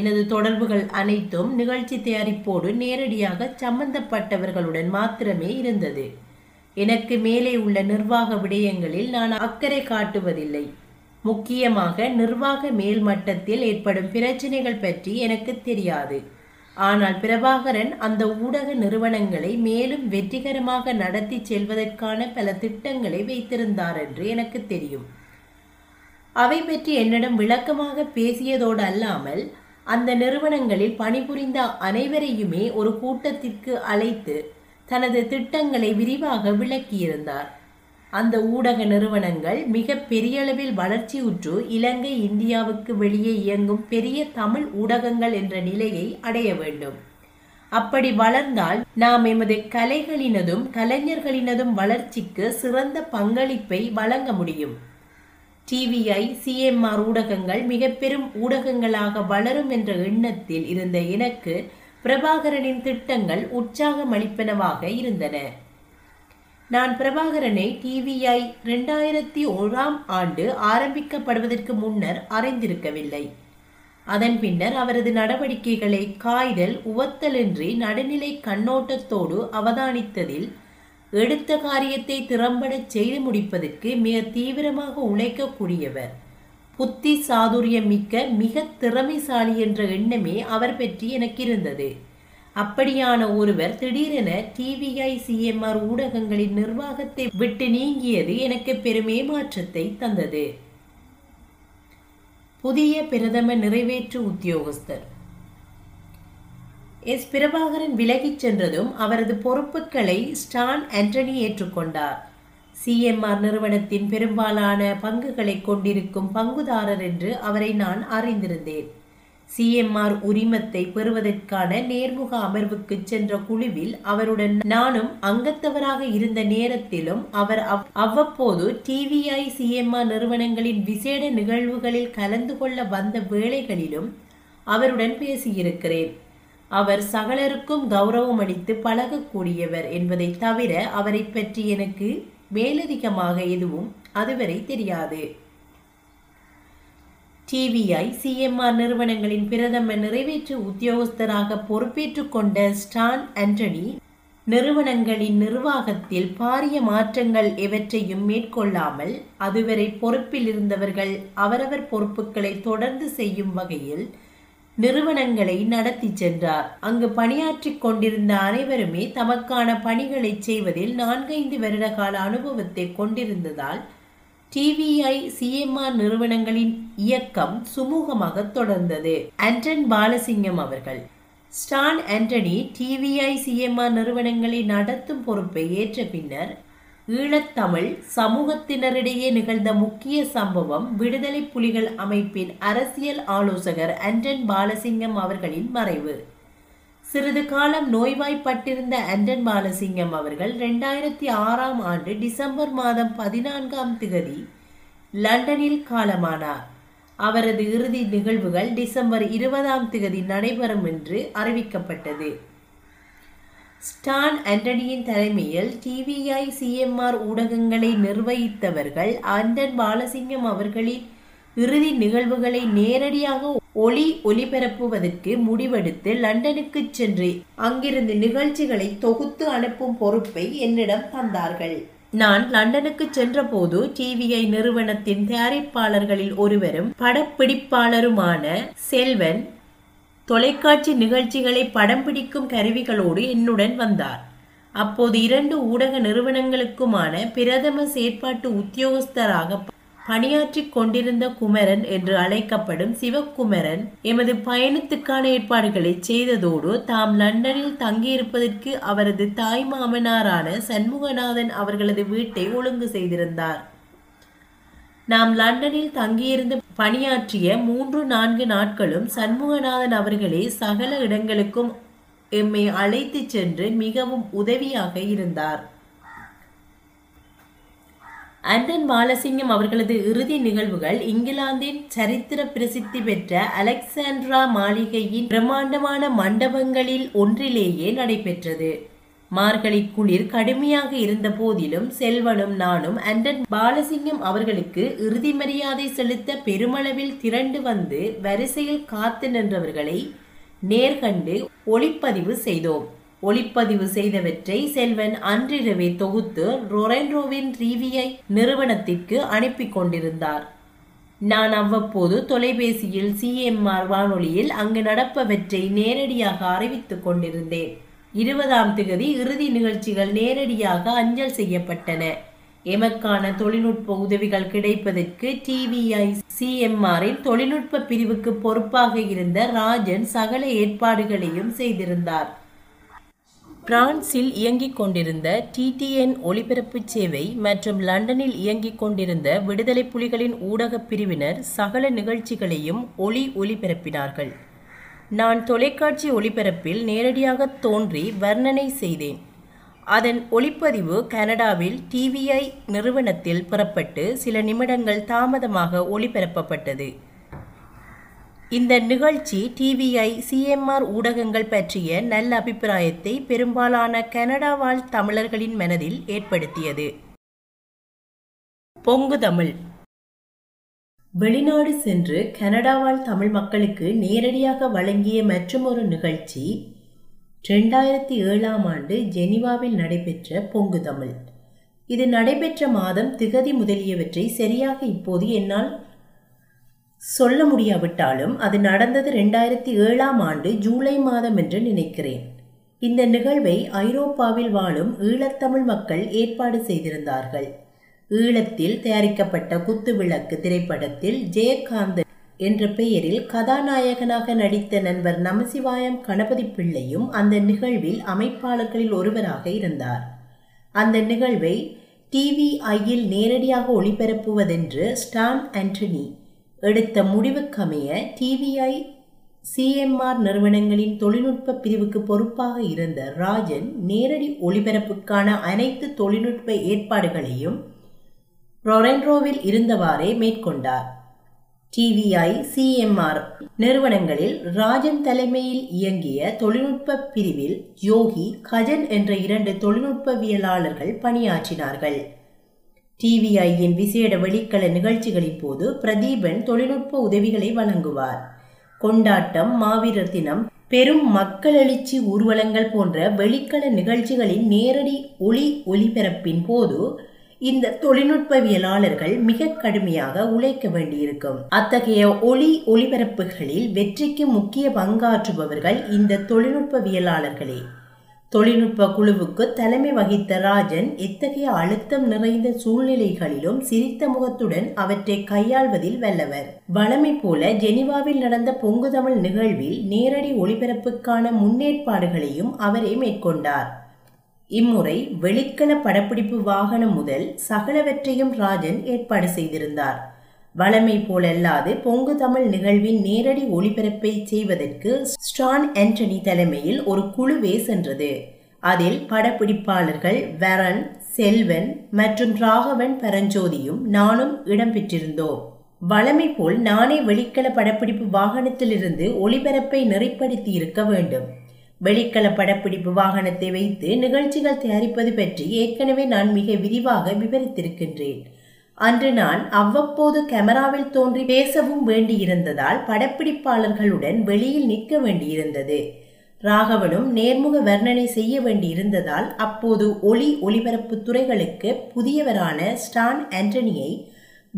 எனது தொடர்புகள் அனைத்தும் நிகழ்ச்சி தயாரிப்போடு நேரடியாக சம்பந்தப்பட்டவர்களுடன் மாத்திரமே இருந்தது. எனக்கு மேலே உள்ள நிர்வாக விடயங்களில் நான் அக்கறை காட்டுவதில்லை. முக்கியமாக நிர்வாக மேல்மட்டத்தில் ஏற்படும் பிரச்சினைகள் பற்றி எனக்கு தெரியாது. ஆனால் பிரபாகரன் அந்த ஊடக நிறுவனங்களை மேலும் வெற்றிகரமாக நடத்தி செல்வதற்கான பல திட்டங்களை வைத்திருந்தார் என்று எனக்கு தெரியும். அவை பற்றி என்னிடம் விளக்கமாக பேசியதோடு அல்லாமல் அந்த நிறுவனங்களில் பணிபுரிந்த அனைவரையுமே ஒரு கூட்டத்திற்கு அழைத்து தனது திட்டங்களை விரிவாக விளக்கியிருந்தார். அந்த ஊடக நிறுவனங்கள் மிக பெரியளவில் வளர்ச்சியுற்று இலங்கை, இந்தியாவுக்கு வெளியே இயங்கும் பெரிய தமிழ் ஊடகங்கள் என்ற நிலையை அடைய வேண்டும். அப்படி வளர்ந்தால் நாம் எமது கலைகளினதும் கலைஞர்களினதும் வளர்ச்சிக்கு சிறந்த பங்களிப்பை வழங்க முடியும். டிவிஐ, சிஎம்ஆர் ஊடகங்கள் மிக பெரும் ஊடகங்களாக வளரும் என்ற எண்ணத்தில் இருந்த எனக்கு பிரபாகரனின் திட்டங்கள் உற்சாகமளிப்பனவாக இருந்தன. நான் பிரபாகரனை டிவிஐ ரெண்டாயிரத்தி ஓராம் ஆண்டு ஆரம்பிக்கப்படுவதற்கு முன்னர் அறிந்திருக்கவில்லை. அதன் பின்னர் அவரது நடவடிக்கைகளை காய்தல் உவத்தலின்றி நடுநிலை கண்ணோட்டத்தோடு அவதானித்ததில் எடுத்த காரியத்தை திறம்பட செய்து முடிப்பதற்கு மிக தீவிரமாக உழைக்கக்கூடியவர், புத்தி சாதுரியம் மிக்க மிக திறமைசாலி என்ற எண்ணமே அவர் பற்றி எனக்கு இருந்தது. அப்படியான ஒருவர் திடீரென டிவிஐ, சிஎம்ஆர் ஊடகங்களின் நிர்வாகத்தை விட்டு நீங்கியது எனக்கு பெரும் ஏமாற்றத்தை தந்தது. புதிய பிரதம நிறைவேற்று உத்தியோகஸ்தர் எஸ் பிரபாகரன் விலகிச் சென்றதும் அவரது பொறுப்புகளை ஸ்டான் ஆண்டனி ஏற்றுக்கொண்டார். சிஎம்ஆர் நிறுவனத்தின் பெரும்பாலான பங்குகளை கொண்டிருக்கும் பங்குதாரர் என்று அவரை நான் அறிந்திருந்தேன். சிஎம்ஆர் உரிமத்தை பெறுவதற்கான நேர்முக அமர்வுக்கு சென்ற குழுவில் அவருடன் நானும் அங்கத்தவராக இருந்த நேரத்திலும் அவர் அவ்வப்போது டிவிஐ, சிஎம்ஆர் நிறுவனங்களின் விசேட நிகழ்வுகளில் கலந்து கொள்ள வந்த வேளைகளிலும் அவருடன் பேசியிருக்கிறேன். அவர் சகலருக்கும் கௌரவம் அளித்து பழகக்கூடியவர் என்பதை தவிர அவரை பற்றி எனக்கு மேலதிகமாக எதுவும் அதுவரை தெரியாது. டிவிஐ, சிஎம்ஆர் நிறுவனங்களின் பிரதம நிறைவேற்று உத்தியோகஸ்தராக பொறுப்பேற்றுக் கொண்ட ஸ்டான் ஆண்டனி நிறுவனங்களின் நிர்வாகத்தில் பாரிய மாற்றங்கள் எவற்றையும் மேற்கொள்ளாமல் அதுவரை பொறுப்பில் இருந்தவர்கள் அவரவர் பொறுப்புகளை தொடர்ந்து செய்யும் வகையில் நிறுவனங்களை நடத்தி சென்றார். அங்கு பணியாற்றி கொண்டிருந்த அனைவருமே தமக்கான பணிகளை செய்வதில் நான்கைந்து வருட கால அனுபவத்தை கொண்டிருந்ததால் டிவிஐ, சிஎம்ஆர் நிறுவனங்களின் இயக்கம் சுமூகமாக தொடர்ந்தது. ஆண்டன் பாலசிங்கம் அவர்கள் ஸ்டான் ஆண்டனி டிவிஐ, சிஎம்ஆர் நிறுவனங்களை நடத்தும் பொறுப்பை ஏற்ற பின்னர் ஈழத்தமிழ் சமூகத்தினரிடையே நிகழ்ந்த முக்கிய சம்பவம் விடுதலை புலிகள் அமைப்பின் அரசியல் ஆலோசகர் ஆண்டன் பாலசிங்கம் அவர்களின் மறைவு. சிறிது காலம் நோய்வாய்ப்பட்டிருந்த ஆண்டன் பாலசிங்கம் அவர்கள் இரண்டாயிரத்தி ஆறாம் ஆண்டு டிசம்பர் மாதம் பதினான்காம் திகதி லண்டனில் காலமானார். அவரது இறுதி நிகழ்வுகள் டிசம்பர் இருபதாம் திகதி நடைபெறும் என்று அறிவிக்கப்பட்டது. ஸ்டான் ஆண்டனியின் தலைமையில் டிவிஐ, சிஎம்ஆர் ஊடகங்களை நிர்வகித்தவர்கள் ஆண்டன் பாலசிங்கம் அவர்களின் இறுதி நிகழ்வுகளை நேரடியாக ஒளி ஒலிபரப்புவதற்கு முடிவெடுத்து லண்டனுக்கு சென்று அங்கிருந்து நிகழ்ச்சிகளை தொகுத்து அனுப்பும் பொறுப்பை என்னிடம் தந்தார்கள். நான் லண்டனுக்கு சென்றபோது டிவிஐ நிறுவனத்தின் தயாரிப்பாளர்களில் ஒருவரும் படப்பிடிப்பாளருமான செல்வன் தொலைக்காட்சி நிகழ்ச்சிகளை படம் பிடிக்கும் கருவிகளோடு என்னுடன் வந்தார். அப்போது இரண்டு ஊடக நிறுவனங்களுக்குமான பிரதம செயற்பாட்டு உத்தியோகஸ்தராக பணியாற்றி கொண்டிருந்த குமரன் என்று அழைக்கப்படும் சிவக்குமரன் எமது பயணத்துக்கான ஏற்பாடுகளை செய்ததோடு தாம் லண்டனில் தங்கியிருப்பதற்கு அவரது தாய் மாமனாரான சண்முகநாதன் அவர்களது வீட்டை ஒழுங்கு செய்திருந்தார். நாம் லண்டனில் தங்கியிருந்து பணியாற்றிய மூன்று நான்கு நாட்களும் சண்முகநாதன் அவர்களே சகல இடங்களுக்கும் எம்மை அழைத்து சென்று மிகவும் உதவியாக இருந்தார். ஆண்டன் பாலசிங்கம் அவர்களது இறுதி நிகழ்வுகள் இங்கிலாந்தின் சரித்திர பிரசித்தி பெற்ற அலெக்சாண்ட்ரா மாளிகையின் பிரம்மாண்டமான மண்டபங்களில் ஒன்றிலேயே நடைபெற்றது. மார்கழி குளிர் கடுமையாக இருந்த போதிலும் செல்வனும் நானும் ஆண்டன் பாலசிங்கம் அவர்களுக்கு இறுதி மரியாதை செலுத்த பெருமளவில் திரண்டு வந்து வரிசையில் காத்து நின்றவர்களை நேர்கண்டு ஒளிப்பதிவு செய்தோம். ஒளிப்பதிவு செய்தவற்றை செல்வன் அன்றிரவே தொகுத்து ரொரென்ரோவின் டிவிஐ நிறுவனத்திற்கு அனுப்பி கொண்டிருந்தார். நான் அவ்வப்போது தொலைபேசியில், சிஎம்ஆர் வானொலியில் அங்கு நடப்பவற்றை நேரடியாக அறிவித்துக் கொண்டிருந்தேன். இருபதாம் திகதி இறுதி நிகழ்ச்சிகள் நேரடியாக அஞ்சல் செய்யப்பட்டன. எமக்கான தொழில்நுட்ப உதவிகள் கிடைப்பதற்கு டிவிஐ சிஎம்ஆரின் தொழில்நுட்ப பிரிவுக்கு பொறுப்பாக இருந்த ராஜன் சகல ஏற்பாடுகளையும் செய்திருந்தார். பிரான்சில் இயங்கிக் கொண்டிருந்த டிடிஎன் ஒளிபரப்பு சேவை மற்றும் லண்டனில் இயங்கிக் கொண்டிருந்த விடுதலை புலிகளின் ஊடகப் பிரிவினர் சகல நிகழ்ச்சிகளையும் ஒளி ஒளிபரப்பினார்கள். நான் தொலைக்காட்சி ஒளிபரப்பில் நேரடியாக தோன்றி வர்ணனை செய்தேன். அதன் ஒளிப்பதிவு கனடாவில் டிவிஐ நிறுவனத்தில் புறப்பட்டு சில நிமிடங்கள் தாமதமாக ஒளிபரப்பப்பட்டது. இந்த நிகழ்ச்சி டிவிஐ சிஎம்ஆர் ஊடகங்கள் பற்றிய நல்ல அபிப்பிராயத்தை பெரும்பாலான கனடா வாழ் தமிழர்களின் மனதில் ஏற்படுத்தியது. பொங்கு தமிழ். வெளிநாடு சென்று கனடா வாழ் தமிழ் மக்களுக்கு நேரடியாக வழங்கிய மற்றொரு நிகழ்ச்சி இரண்டாயிரத்தி ஏழாம் ஆண்டு ஜெனீவாவில் நடைபெற்ற பொங்கு தமிழ். இது நடைபெற்ற மாதம், திகதி முதலியவற்றை சரியாக இப்போது என்னால் சொல்ல முடியாவிட்டாலும் அது நடந்தது ரெண்டாயிரத்தி ஏழாம் ஆண்டு ஜூலை மாதம் என்று நினைக்கிறேன். இந்த நிகழ்வை ஐரோப்பாவில் வாழும் ஈழத்தமிழ் மக்கள் ஏற்பாடு செய்திருந்தார்கள். ஈழத்தில் தயாரிக்கப்பட்ட குத்துவிளக்கு திரைப்படத்தில் ஜெயகாந்தன் என்ற பெயரில் கதாநாயகனாக நடித்த நண்பர் நமசிவாயம் கணபதி பிள்ளையும் அந்த நிகழ்வில் அமைப்பாளர்களில் ஒருவராக இருந்தார். அந்த நிகழ்வை டிவிஐயில் நேரடியாக ஒளிபரப்புவதென்று ஸ்டான் ஆண்டனி எடுத்த முடிவுக்கமைய டிவிஐ சிஎம்ஆர் நிறுவனங்களின் தொழில்நுட்ப பிரிவுக்கு பொறுப்பாக இருந்த ராஜன் நேரடி ஒளிபரப்புக்கான அனைத்து தொழில்நுட்ப ஏற்பாடுகளையும் ரொரென்ரோவில் இருந்தவாறே மேற்கொண்டார். டிவிஐ சிஎம்ஆர் நிறுவனங்களில் ராஜன் தலைமையில் இயங்கிய தொழில்நுட்ப பிரிவில் யோகி, கஜன் என்ற இரண்டு தொழில்நுட்பவியலாளர்கள் பணியாற்றினார்கள். டிவிஐயின் விசேட வெளிக்கல நிகழ்ச்சிகளின் போது பிரதீபன் தொழில்நுட்ப உதவிகளை வழங்குவார். கொண்டாட்டம், மாவீரர் தினம், பெரும் மக்கள் எழுச்சி ஊர்வலங்கள் போன்ற வெளிக்கல நிகழ்ச்சிகளின் நேரடி ஒளி ஒலிபரப்பின் போது இந்த தொழில்நுட்பவியலாளர்கள் மிக கடுமையாக உழைக்க வேண்டியிருக்கும். அத்தகைய ஒளி ஒலிபரப்புகளில் வெற்றிக்கு முக்கிய பங்காற்றுபவர்கள் இந்த தொழில்நுட்பவியலாளர்களே. தொழில்நுட்ப குழுவுக்கு தலைமை வகித்த ராஜன் எத்தகைய அழுத்தம் நிறைந்த சூழ்நிலைகளிலும் சிரித்த முகத்துடன் அவற்றை கையாள்வதில் வல்லவர். வழமை போல ஜெனீவாவில் நடந்த பொங்கு தமிழ் நிகழ்வில் நேரடி ஒளிபரப்புக்கான முன்னேற்பாடுகளையும் அவரே மேற்கொண்டார். இம்முறை வெளிக்கல படப்பிடிப்பு வாகனம் முதல் சகலவற்றையும் ராஜன் ஏற்பாடு செய்திருந்தார். வளமை போலல்லாது பொங்கு தமிழ் நிகழ்வின் நேரடி ஒளிபரப்பை செய்வதற்கு ஸ்டான் ஆண்டனி தலைமையில் ஒரு குழுவே சென்றது. அதில் படப்பிடிப்பாளர்கள் வரன், செல்வன் மற்றும் ராகவன் பரஞ்சோதியும் நானும் இடம்பெற்றிருந்தோம். வளமை போல் நானே வெளிக்கல படப்பிடிப்பு வாகனத்திலிருந்து ஒளிபரப்பை நெறிப்படுத்தி இருக்க வேண்டும். வெளிக்கல படப்பிடிப்பு வாகனத்தை வைத்து நிகழ்ச்சிகள் தயாரிப்பது பற்றி ஏற்கனவே நான் மிக விரிவாக விவரித்திருக்கின்றேன். அன்று நான் அவ்வப்போது கேமராவில் தோன்றி பேசவும் வேண்டியிருந்ததால் படப்பிடிப்பாளர்களுடன் வெளியில் நிற்க வேண்டியிருந்தது. ராகவனும் நேர்முக வர்ணனை செய்ய வேண்டியிருந்ததால் அப்போது ஒளி ஒலிபரப்பு துறைகளுக்கு புதியவரான ஸ்டான் ஆண்டனியை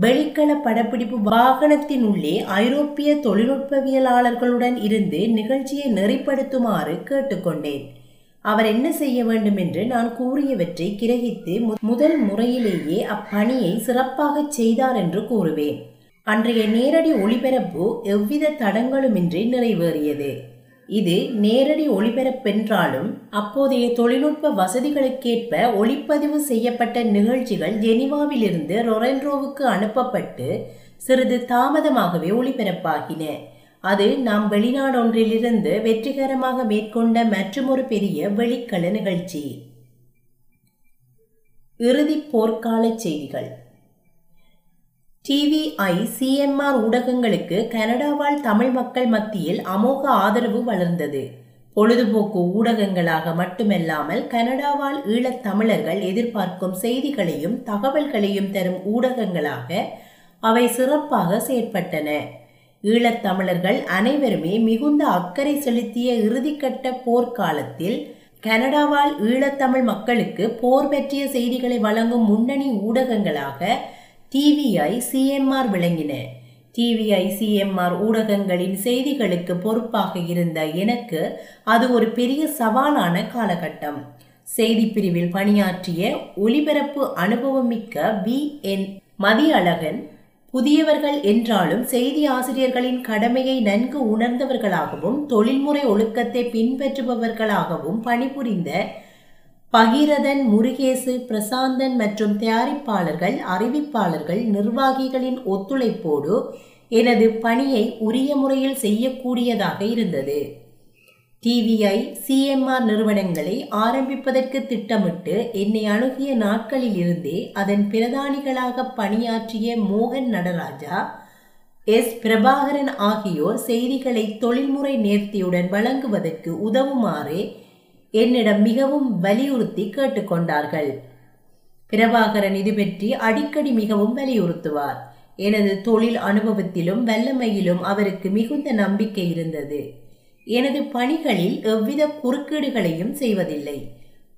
வெளிக்கல படப்பிடிப்பு வாகனத்தினுள்ளே ஐரோப்பிய தொழில்நுட்பவியலாளர்களுடன் இருந்து நிகழ்ச்சியை நெறிப்படுத்துமாறு கேட்டுக்கொண்டேன். அவர் என்ன செய்ய வேண்டும் என்று நான் கூறியவற்றை கிரகித்து முதல் முறையிலேயே அப்பணியை சிறப்பாக செய்தார் என்று கூறுவேன். அன்றைய நேரடி ஒளிபரப்பு எவ்வித தடங்களுமின்றி நிறைவேறியது. இது நேரடி ஒளிபரப்பென்றாலும் அப்போதைய தொழில்நுட்ப வசதிகளுக்கேற்ப ஒளிப்பதிவு செய்யப்பட்ட நிகழ்ச்சிகள் ஜெனீவாவிலிருந்து ரொரென்ரோவுக்கு அனுப்பப்பட்டு சிறிது தாமதமாகவே ஒளிபரப்பாகின. அது நாம் வெளிநாடொன்றிலிருந்து வெற்றிகரமாக மேற்கொண்ட மற்றொரு பெரிய வெளிக்கல நிகழ்ச்சி. இறுதி போர்க்கால செய்திகள். டிவிஐ சிஎம்ஆர் ஊடகங்களுக்கு கனடாவால் தமிழ் மக்கள் மத்தியில் அமோக ஆதரவு வளர்ந்தது. பொழுதுபோக்கு ஊடகங்களாக மட்டுமல்லாமல் கனடாவால் ஈழத் தமிழர்கள் எதிர்பார்க்கும் செய்திகளையும் தகவல்களையும் தரும் ஊடகங்களாக அவை சிறப்பாக செயற்பட்டன. ஈழத்தமிழர்கள் அனைவருமே மிகுந்த அக்கறை செலுத்திய இறுதிக்கட்ட போர்க்காலத்தில் கனடாவால் ஈழத்தமிழ் மக்களுக்கு போர் பற்றிய செய்திகளை வழங்கும் முன்னணி ஊடகங்களாக டிவிஐ சிஎம்ஆர் விளங்கின. டிவிஐ சிஎம்ஆர் ஊடகங்களின் செய்திகளுக்கு பொறுப்பாக இருந்த எனக்கு அது ஒரு பெரிய சவாலான காலகட்டம். செய்தி பிரிவில் பணியாற்றிய ஒலிபரப்பு அனுபவமிக்க பி என் மதியழகன் புதியவர்கள் என்றாலும் செய்தி ஆசிரியர்களின் கடமையை நன்கு உணர்ந்தவர்களாகவும் தொழில்முறை ஒழுக்கத்தை பின்பற்றுபவர்களாகவும் பணிபுரிந்த பஹிரதன், முருகேசு, பிரசாந்தன் மற்றும் தயாரிப்பாளர்கள், அறிவிப்பாளர்கள், நிர்வாகிகளின் ஒத்துழைப்போடு எனது பணியை உரிய முறையில் செய்யக்கூடியதாக இருந்தது. டிவிஐ, சிஎம்ஆர் நிறுவனங்களை ஆரம்பிப்பதற்கு திட்டமிட்டு என்னை அணுகிய நாட்களில் இருந்தே அதன் பிரதானிகளாக பணியாற்றிய மோகன் நடராஜா, எஸ் பிரபாகரன் ஆகியோர் செய்திகளை தொழில்முறை நேர்த்தியுடன் வழங்குவதற்கு உதவுமாறு என்னிடம் மிகவும் வலியுறுத்தி கேட்டுக்கொண்டார்கள். பிரபாகரன் இது பற்றி அடிக்கடி மிகவும் வலியுறுத்துவார். எனது தொழில் அனுபவத்திலும் வல்லமையிலும் அவருக்கு மிகுந்த நம்பிக்கை இருந்தது. எனது பணிகளில் எவ்வித குறுக்கீடுகளையும் செய்வதில்லை.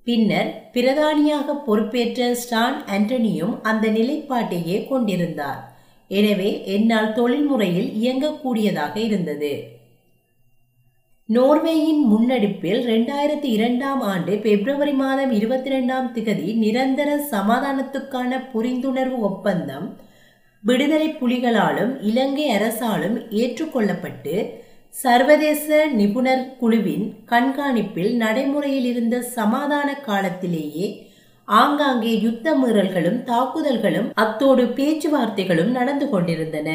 பின்னர் பிரதானியாக பொறுப்பேற்ற ஸ்டான் ஆண்டனியும் அந்த நிலைப்பாட்டையே கொண்டிருந்தார். எனவே என்னால் தொழில்முறையில் இயங்கக்கூடியதாக இருந்தது. நோர்வேயின் முன்னெடுப்பில் இரண்டாயிரத்தி இரண்டாம் ஆண்டு பிப்ரவரி மாதம் இருபத்தி இரண்டாம் திகதி நிரந்தர சமாதானத்துக்கான புரிந்துணர்வு ஒப்பந்தம் விடுதலை புலிகளாலும் இலங்கை அரசாலும் ஏற்றுக்கொள்ளப்பட்டு சர்வதேச நிபுணர் குழுவின் கண்காணிப்பில் நடைமுறையில் இருந்த சமாதான காலத்திலேயே ஆங்காங்கே யுத்த மீறல்களும் தாக்குதல்களும் அத்தோடு பேச்சுவார்த்தைகளும் நடந்து கொண்டிருந்தன.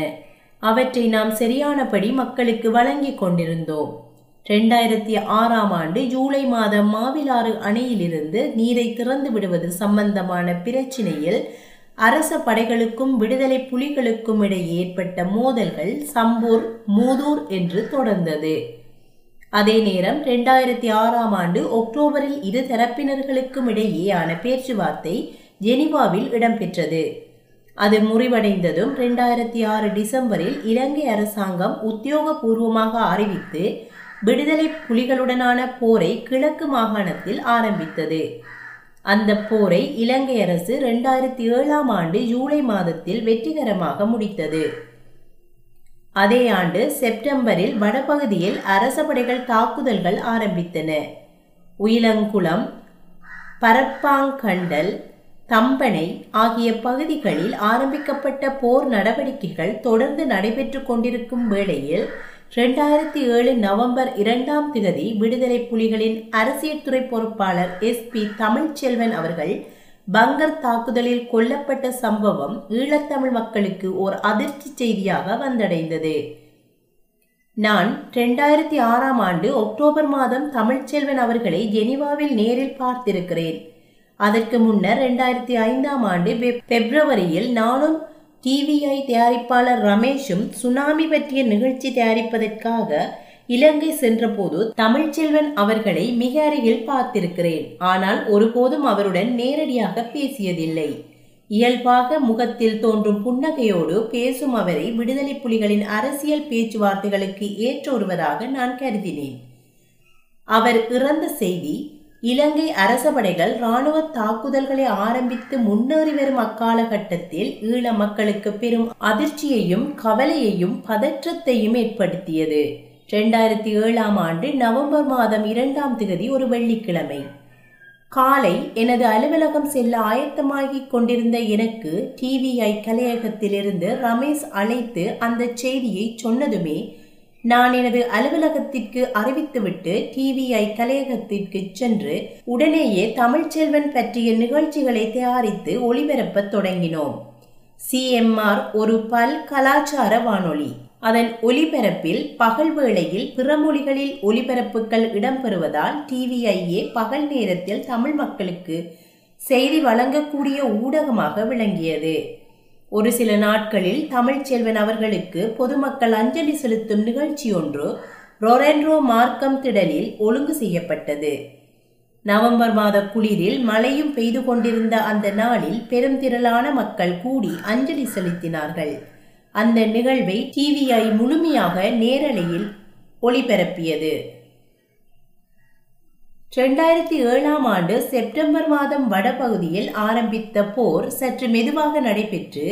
அவற்றை நாம் சரியானபடி மக்களுக்கு வழங்கி கொண்டிருந்தோம். இரண்டாயிரத்தி ஆறாம் ஆண்டு ஜூலை மாதம் மாவிலாறு அணையிலிருந்து நீரை திறந்து விடுவது சம்பந்தமான பிரச்சினையில் அரச படைகளுக்கும் விடுதலை புலிகளுக்கும் இடையே ஏற்பட்ட மோதல்கள் சம்பூர், மூதூர் என்று தொடர்ந்தது. அதே நேரம் இரண்டாயிரத்தி ஆறாம் ஆண்டு ஒக்டோபரில் இரு தரப்பினர்களுக்கும் இடையேயான பேச்சுவார்த்தை ஜெனிவாவில் இடம்பெற்றது. அது முறிவடைந்ததும் இரண்டாயிரத்தி ஆறு டிசம்பரில் இலங்கை அரசாங்கம் உத்தியோகபூர்வமாக அறிவித்து விடுதலை புலிகளுடனான போரை கிழக்கு மாகாணத்தில் ஆரம்பித்தது. அந்த போரை இலங்கை அரசு இரண்டாயிரத்தி ஏழாம் ஆண்டு ஜூலை மாதத்தில் வெற்றிகரமாக முடித்தது. அதே ஆண்டு செப்டம்பரில் வடபகுதியில் அரச படைகள் தாக்குதல்கள் ஆரம்பித்தன. உயிலங்குளம், பரப்பாங்கண்டல், தம்பனை ஆகிய பகுதிகளில் ஆரம்பிக்கப்பட்ட போர் நடவடிக்கைகள் தொடர்ந்து நடைபெற்று கொண்டிருக்கும் வேளையில் இரண்டாயிரத்தி ஏழு நவம்பர் இரண்டாம் திகதி விடுதலை புலிகளின் அரசியல் துறை பொறுப்பாளர் எஸ் பி தமிழ்ச்செல்வன் அவர்கள் பங்கர் தாக்குதலில் கொல்லப்பட்ட சம்பவம் ஈழத்தமிழ் மக்களுக்கு ஓர் அதிர்ச்சி செய்தியாக வந்தடைந்தது. நான் இரண்டாயிரத்தி ஆறாம் ஆண்டு ஒக்டோபர் மாதம் தமிழ்ச்செல்வன் அவர்களை ஜெனிவாவில் நேரில் பார்த்திருக்கிறேன். அதற்கு முன்னர் இரண்டாயிரத்தி ஐந்தாம் ஆண்டு பிப்ரவரியில் நானும் டிவிஐ தயாரிப்பாளர் ரமேஷும் சுனாமி பற்றிய நிகழ்ச்சி தயாரிப்பதற்காக இலங்கை சென்றபோது தமிழ்ச்செல்வன் அவர்களை மிக அருகில் பார்த்திருக்கிறேன். ஆனால் ஒருபோதும் அவருடன் நேரடியாக பேசியதில்லை. இயல்பாக முகத்தில் தோன்றும் புன்னகையோடு பேசும் அவரை விடுதலை புலிகளின் அரசியல் பேச்சுவார்த்தைகளுக்கு ஏற்ற ஒருவராக நான் கருதினேன். அவர் இறந்த செய்தி இலங்கை அரச படைகள் இராணுவ தாக்குதல்களை ஆரம்பித்து முன்னேறி வரும் அக்காலகட்டத்தில் ஈழ மக்களுக்கு பெரும் அதிர்ச்சியையும் கவலையையும் பதற்றத்தையும் ஏற்படுத்தியது. இரண்டாயிரத்தி ஏழாம் ஆண்டு நவம்பர் மாதம் இரண்டாம் தேதி ஒரு வெள்ளிக்கிழமை காலை எனது அலுவலகம் செல்ல ஆயத்தமாகி கொண்டிருந்த எனக்கு டிவிஐ கலையகத்திலிருந்து ரமேஷ் அழைத்து அந்த செய்தியை சொன்னதுமே நான் எனது அலுவலகத்திற்கு அறிவித்துவிட்டு டிவிஐ கலையகத்திற்கு சென்று உடனேயே தமிழ்ச்செல்வன் பற்றிய நிகழ்ச்சிகளை தயாரித்து ஒளிபரப்ப தொடங்கினோம். சிஎம்ஆர் ஒரு பல் கலாச்சார வானொலி. அதன் ஒலிபரப்பில் பகல் வேளையில் பிற மொழிகளில் ஒலிபரப்புகள் இடம்பெறுவதால் டிவிஐயே பகல் நேரத்தில் தமிழ் மக்களுக்கு செய்தி வழங்கக்கூடிய ஊடகமாக விளங்கியது. ஒரு சில நாட்களில் தமிழ்ச்செல்வன் அவர்களுக்கு பொதுமக்கள் அஞ்சலி செலுத்தும் நிகழ்ச்சி ஒன்று ரொரென்ரோ மார்க்கம் திடலில் ஒழுங்கு செய்யப்பட்டது. நவம்பர் மாத குளிரில் மழையும் பெய்து கொண்டிருந்த அந்த நாளில் பெரும் திரளான மக்கள் கூடி அஞ்சலி செலுத்தினார்கள். அந்த நிகழ்வை டிவிஐ முழுமையாக நேரலையில் ஒளிபரப்பியது. இரண்டாயிரத்தி ஏழாம் ஆண்டு செப்டம்பர் மாதம் வடபகுதியில் ஆரம்பித்த போர் சற்று மெதுவாக நடைபெற்று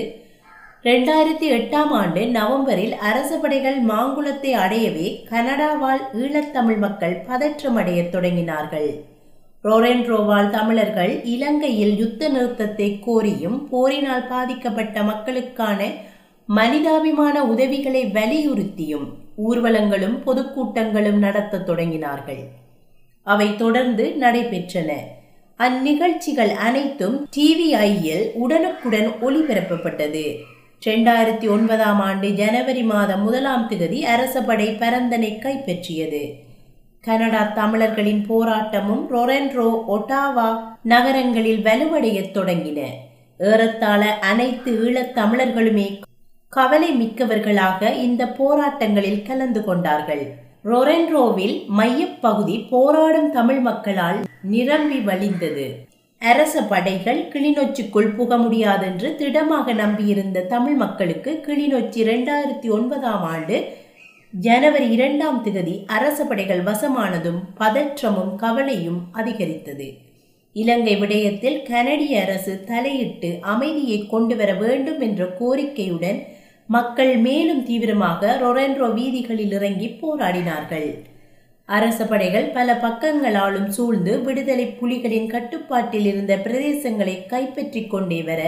இரண்டாயிரத்தி எட்டாம் ஆண்டு நவம்பரில் அரச படைகள் மாங்குளத்தை அடையவே கனடாவால் ஈழத்தமிழ் மக்கள் பதற்றமடைய தொடங்கினார்கள். ரொறன்ரோவால் தமிழர்கள் இலங்கையில் யுத்த நிறுத்தத்தை கோரியும் போரினால் பாதிக்கப்பட்ட மக்களுக்கான மனிதாபிமான உதவிகளை வலியுறுத்தியும் ஊர்வலங்களும் பொதுக்கூட்டங்களும் நடத்த தொடங்கினார்கள். அவை தொடர்ந்து நடைபெற்றன. அந்நிகழ்ச்சிகள் அனைத்தும் டிவிஐயில் உடனுக்குடன் ஒளிபரப்பப்பட்டது. இரண்டாயிரத்தி ஒன்பதாம் ஆண்டு ஜனவரி மாதம் முதலாம் திகதி அரச படை பரந்தனை கைப்பற்றியது. கனடா தமிழர்களின் போராட்டமும் ரொறன்ரோ, ஒட்டாவா நகரங்களில் வலுவடைய தொடங்கின. ஏறத்தாழ அனைத்து ஈழத் தமிழர்களுமே கவலை மிக்கவர்களாக இந்த போராட்டங்களில் கலந்து கொண்டார்கள். ரொறன்ரோவில் மையப்பகுதி போராடும் தமிழ் மக்களால் நிரம்பி வழிந்தது. அரச படைகள் கிளிநொச்சிக்குள் புக முடியாதென்று திடமாக நம்பியிருந்த தமிழ் மக்களுக்கு கிளிநொச்சி இரண்டாயிரத்தி ஒன்பதாம் ஆண்டு ஜனவரி இரண்டாம் திகதி அரச படைகள் வசமானதும் பதற்றமும் கவலையும் அதிகரித்தது. இலங்கை விடயத்தில் கனடிய அரசு தலையிட்டு அமைதியை கொண்டுவர வேண்டும் என்ற கோரிக்கையுடன் மக்கள் மேலும் தீவிரமாக ரொறன்ரோ வீதிகளில் இறங்கி போராடினார்கள். அரச படைகள் பல பக்கங்களாலும் சூழ்ந்து விடுதலை புலிகளின் கட்டுப்பாட்டில் இருந்த பிரதேசங்களை கைப்பற்றி கொண்டே வர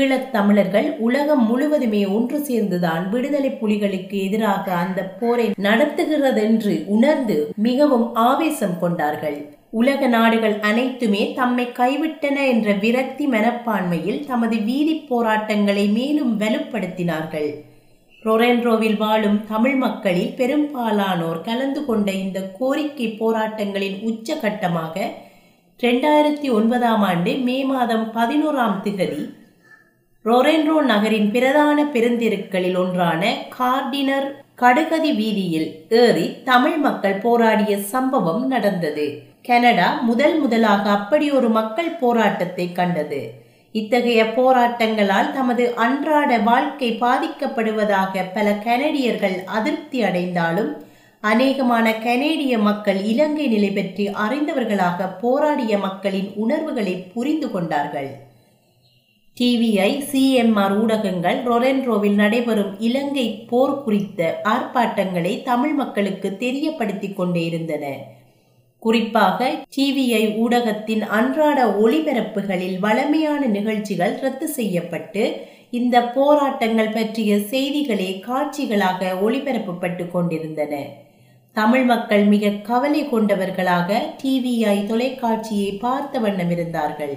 ஈழத் தமிழர்கள் உலகம் முழுவதுமே ஒன்று சேர்ந்துதான் விடுதலை புலிகளுக்கு எதிராக அந்த போரை நடத்துகிறதென்று உணர்ந்து மிகவும் ஆவேசம் கொண்டார்கள். உலக நாடுகள் அனைத்துமே தம்மை கைவிட்டன என்ற விரக்தி மனப்பான்மையில் தமது வீதி போராட்டங்களை மேலும் வலுப்படுத்தினார்கள். ரொறன்ரோவில் வாழும் தமிழ் மக்களில் பெரும்பாலானோர் கலந்து கொண்ட இந்த கோரிக்கை போராட்டங்களின் உச்சகட்டமாக இரண்டாயிரத்தி ஒன்பதாம் ஆண்டு மே மாதம் பதினோராம் திகதி ரொறன்ரோ நகரின் பிரதான பெருந்தெருக்களில் ஒன்றான கார்டினர் கடுகதி வீதியில் ஏறி தமிழ் மக்கள் போராடிய சம்பவம் நடந்தது. கனடா முதல் முதலாக அப்படி ஒரு மக்கள் போராட்டத்தை கண்டது. இத்தகைய போராட்டங்களால் தமது அன்றாட வாழ்க்கை பாதிக்கப்படுவதாக பல கனடியர்கள் அதிருப்தி அடைந்தாலும் அநேகமான கனேடிய மக்கள் இலங்கை நிலை பற்றி அறிந்தவர்களாக போராடிய மக்களின் உணர்வுகளை புரிந்து கொண்டார்கள். டிவிஐ, சிஎம்ஆர் ஊடகங்கள் ரொறன்ரோவில் நடைபெறும் இலங்கை போர் குறித்த ஆர்ப்பாட்டங்களை தமிழ் மக்களுக்கு தெரியப்படுத்தி கொண்டே இருந்தன. குறிப்பாக டிவிஐ ஊடகத்தின் அன்றாட ஒளிபரப்புகளில் வளமையான நிகழ்ச்சிகள் ரத்து செய்யப்பட்டு இந்த போராட்டங்கள் பற்றிய செய்திகளே காட்சிகளாக ஒளிபரப்பப்பட்டு கொண்டிருந்தன. தமிழ் மக்கள் மிக கவலை கொண்டவர்களாக டிவிஐ தொலைக்காட்சியை பார்த்த வண்ணம் இருந்தார்கள்.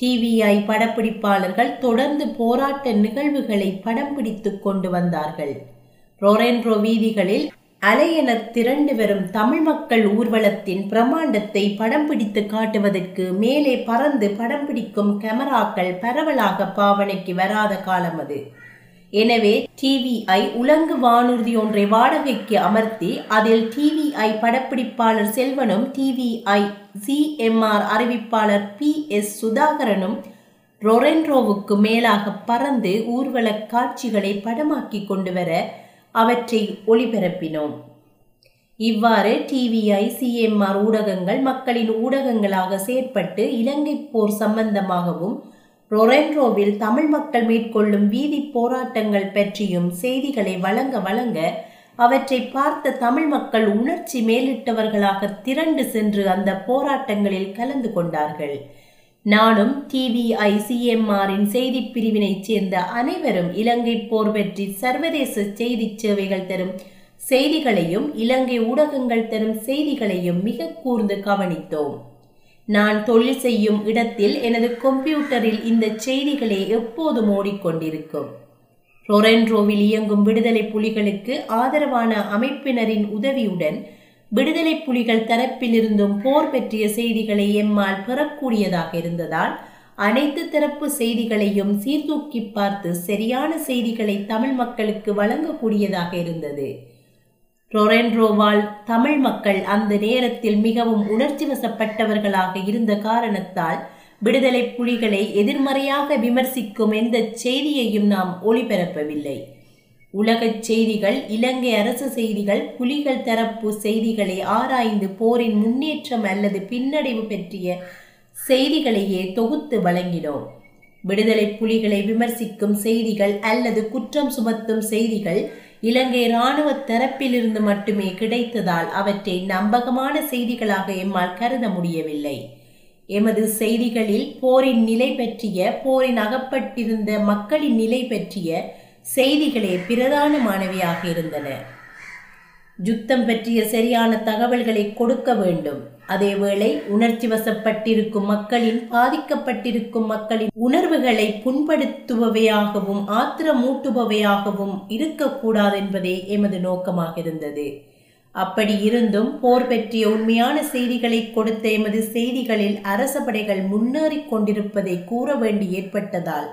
டிவிஐ படப்பிடிப்பாளர்கள் தொடர்ந்து போராட்ட நிகழ்வுகளை படம் பிடித்து கொண்டு வந்தார்கள். ரொறன்ரோ வீதிகளில் அலையென திரண்டு வரும் தமிழ் மக்கள் ஊர்வலத்தின் பிரமாண்டத்தை படம் பிடித்து காட்டுவதற்கு மேலே பறந்து படம் பிடிக்கும் கேமராக்கள் பரவலாக பாவனைக்கு வராத காலம் அது. எனவே டிவிஐ உலங்கு வானூர்தி ஒன்றை வாடகைக்கு அமர்த்தி அதில் டிவிஐ படப்பிடிப்பாளர் செல்வனும் டிவிஐ சிஎம்ஆர் அறிவிப்பாளர் பி எஸ் சுதாகரனும் ரொறன்ரோவுக்கு மேலாக பறந்து ஊர்வல காட்சிகளை படமாக்கி கொண்டு வர அவற்றை ஒளிபரப்பினோம். இவ்வாறு டிவிஐ, சிஎம்ஆர் ஊடகங்கள் மக்களின் ஊடகங்களாக செயற்பட்டு இலங்கை போர் சம்பந்தமாகவும் ரொறன்ரோவில் தமிழ் மக்கள் மேற்கொள்ளும் வீதி போராட்டங்கள் பற்றியும் செய்திகளை வழங்க வழங்க அவற்றை பார்த்த தமிழ் மக்கள் உணர்ச்சி மேலிட்டவர்களாக திரண்டு சென்று அந்த போராட்டங்களில் கலந்து கொண்டார்கள். நானும் டிவிஐ, சிஎம்ஆரின் செய்தி பிரிவினைச் சேர்ந்த அனைவரும் இலங்கை போர் பற்றி சர்வதேச செய்தி சேவைகள் தரும் செய்திகளையும் இலங்கை ஊடகங்கள் தரும் செய்திகளையும் மிக கூர்ந்து கவனித்தோம். நான் தொழில் செய்யும் இடத்தில் எனது கம்ப்யூட்டரில் இந்த செய்திகளை எப்போதும் ஓடிக்கொண்டிருக்கும். ரொறன்ரோவில் இயங்கும் விடுதலை புலிகளுக்கு ஆதரவான அமைப்பினரின் உதவியுடன் விடுதலை புலிகள் தரப்பிலிருந்தும் போர் பற்றிய செய்திகளை எம்மால் பெறக்கூடியதாக இருந்ததால் அனைத்து தரப்பு செய்திகளையும் சீர்தூக்கி பார்த்து சரியான செய்திகளை தமிழ் மக்களுக்கு வழங்கக்கூடியதாக இருந்தது. ரொறன்ரோவால் தமிழ் மக்கள் அந்த நேரத்தில் மிகவும் உணர்ச்சி வசப்பட்டவர்களாக இருந்த காரணத்தால் விடுதலை புலிகளை எதிர்மறையாக விமர்சிக்கும் எந்த செய்தியையும் நாம் ஒளிபரப்பவில்லை. உலகச் செய்திகள், இலங்கை அரசு செய்திகள், புலிகள் தரப்பு செய்திகளை ஆராய்ந்து போரின் முன்னேற்றம் அல்லது பின்னடைவு பற்றிய செய்திகளையே தொகுத்து வழங்கினோம். விடுதலை புலிகளை விமர்சிக்கும் செய்திகள் அல்லது குற்றம் சுமத்தும் செய்திகள் இலங்கை இராணுவ தரப்பிலிருந்து மட்டுமே கிடைத்ததால் அவற்றை நம்பகமான செய்திகளாக எம்மால் கருத முடியவில்லை. எமது செய்திகளில் போரின் நிலை பற்றிய, போரின் அகப்பட்டிருந்த மக்களின் நிலை பற்றிய செய்திகளே பிரதானமானவையாக இருந்தன. யுத்தம் பற்றிய சரியான தகவல்களை கொடுக்க வேண்டும். அதேவேளை உணர்ச்சி வசப்பட்டிருக்கும் மக்களின், பாதிக்கப்பட்டிருக்கும் மக்களின் உணர்வுகளை புண்படுத்துபவையாகவும் ஆத்திரமூட்டுபவையாகவும் இருக்கக்கூடாது என்பதே எமது நோக்கமாக இருந்தது. அப்படி இருந்தும் போர் பற்றிய உண்மையான செய்திகளை கொடுத்த எமது செய்திகளில் அரச படைகள் முன்னேறி கொண்டிருப்பதை கூற வேண்டி ஏற்பட்டதால்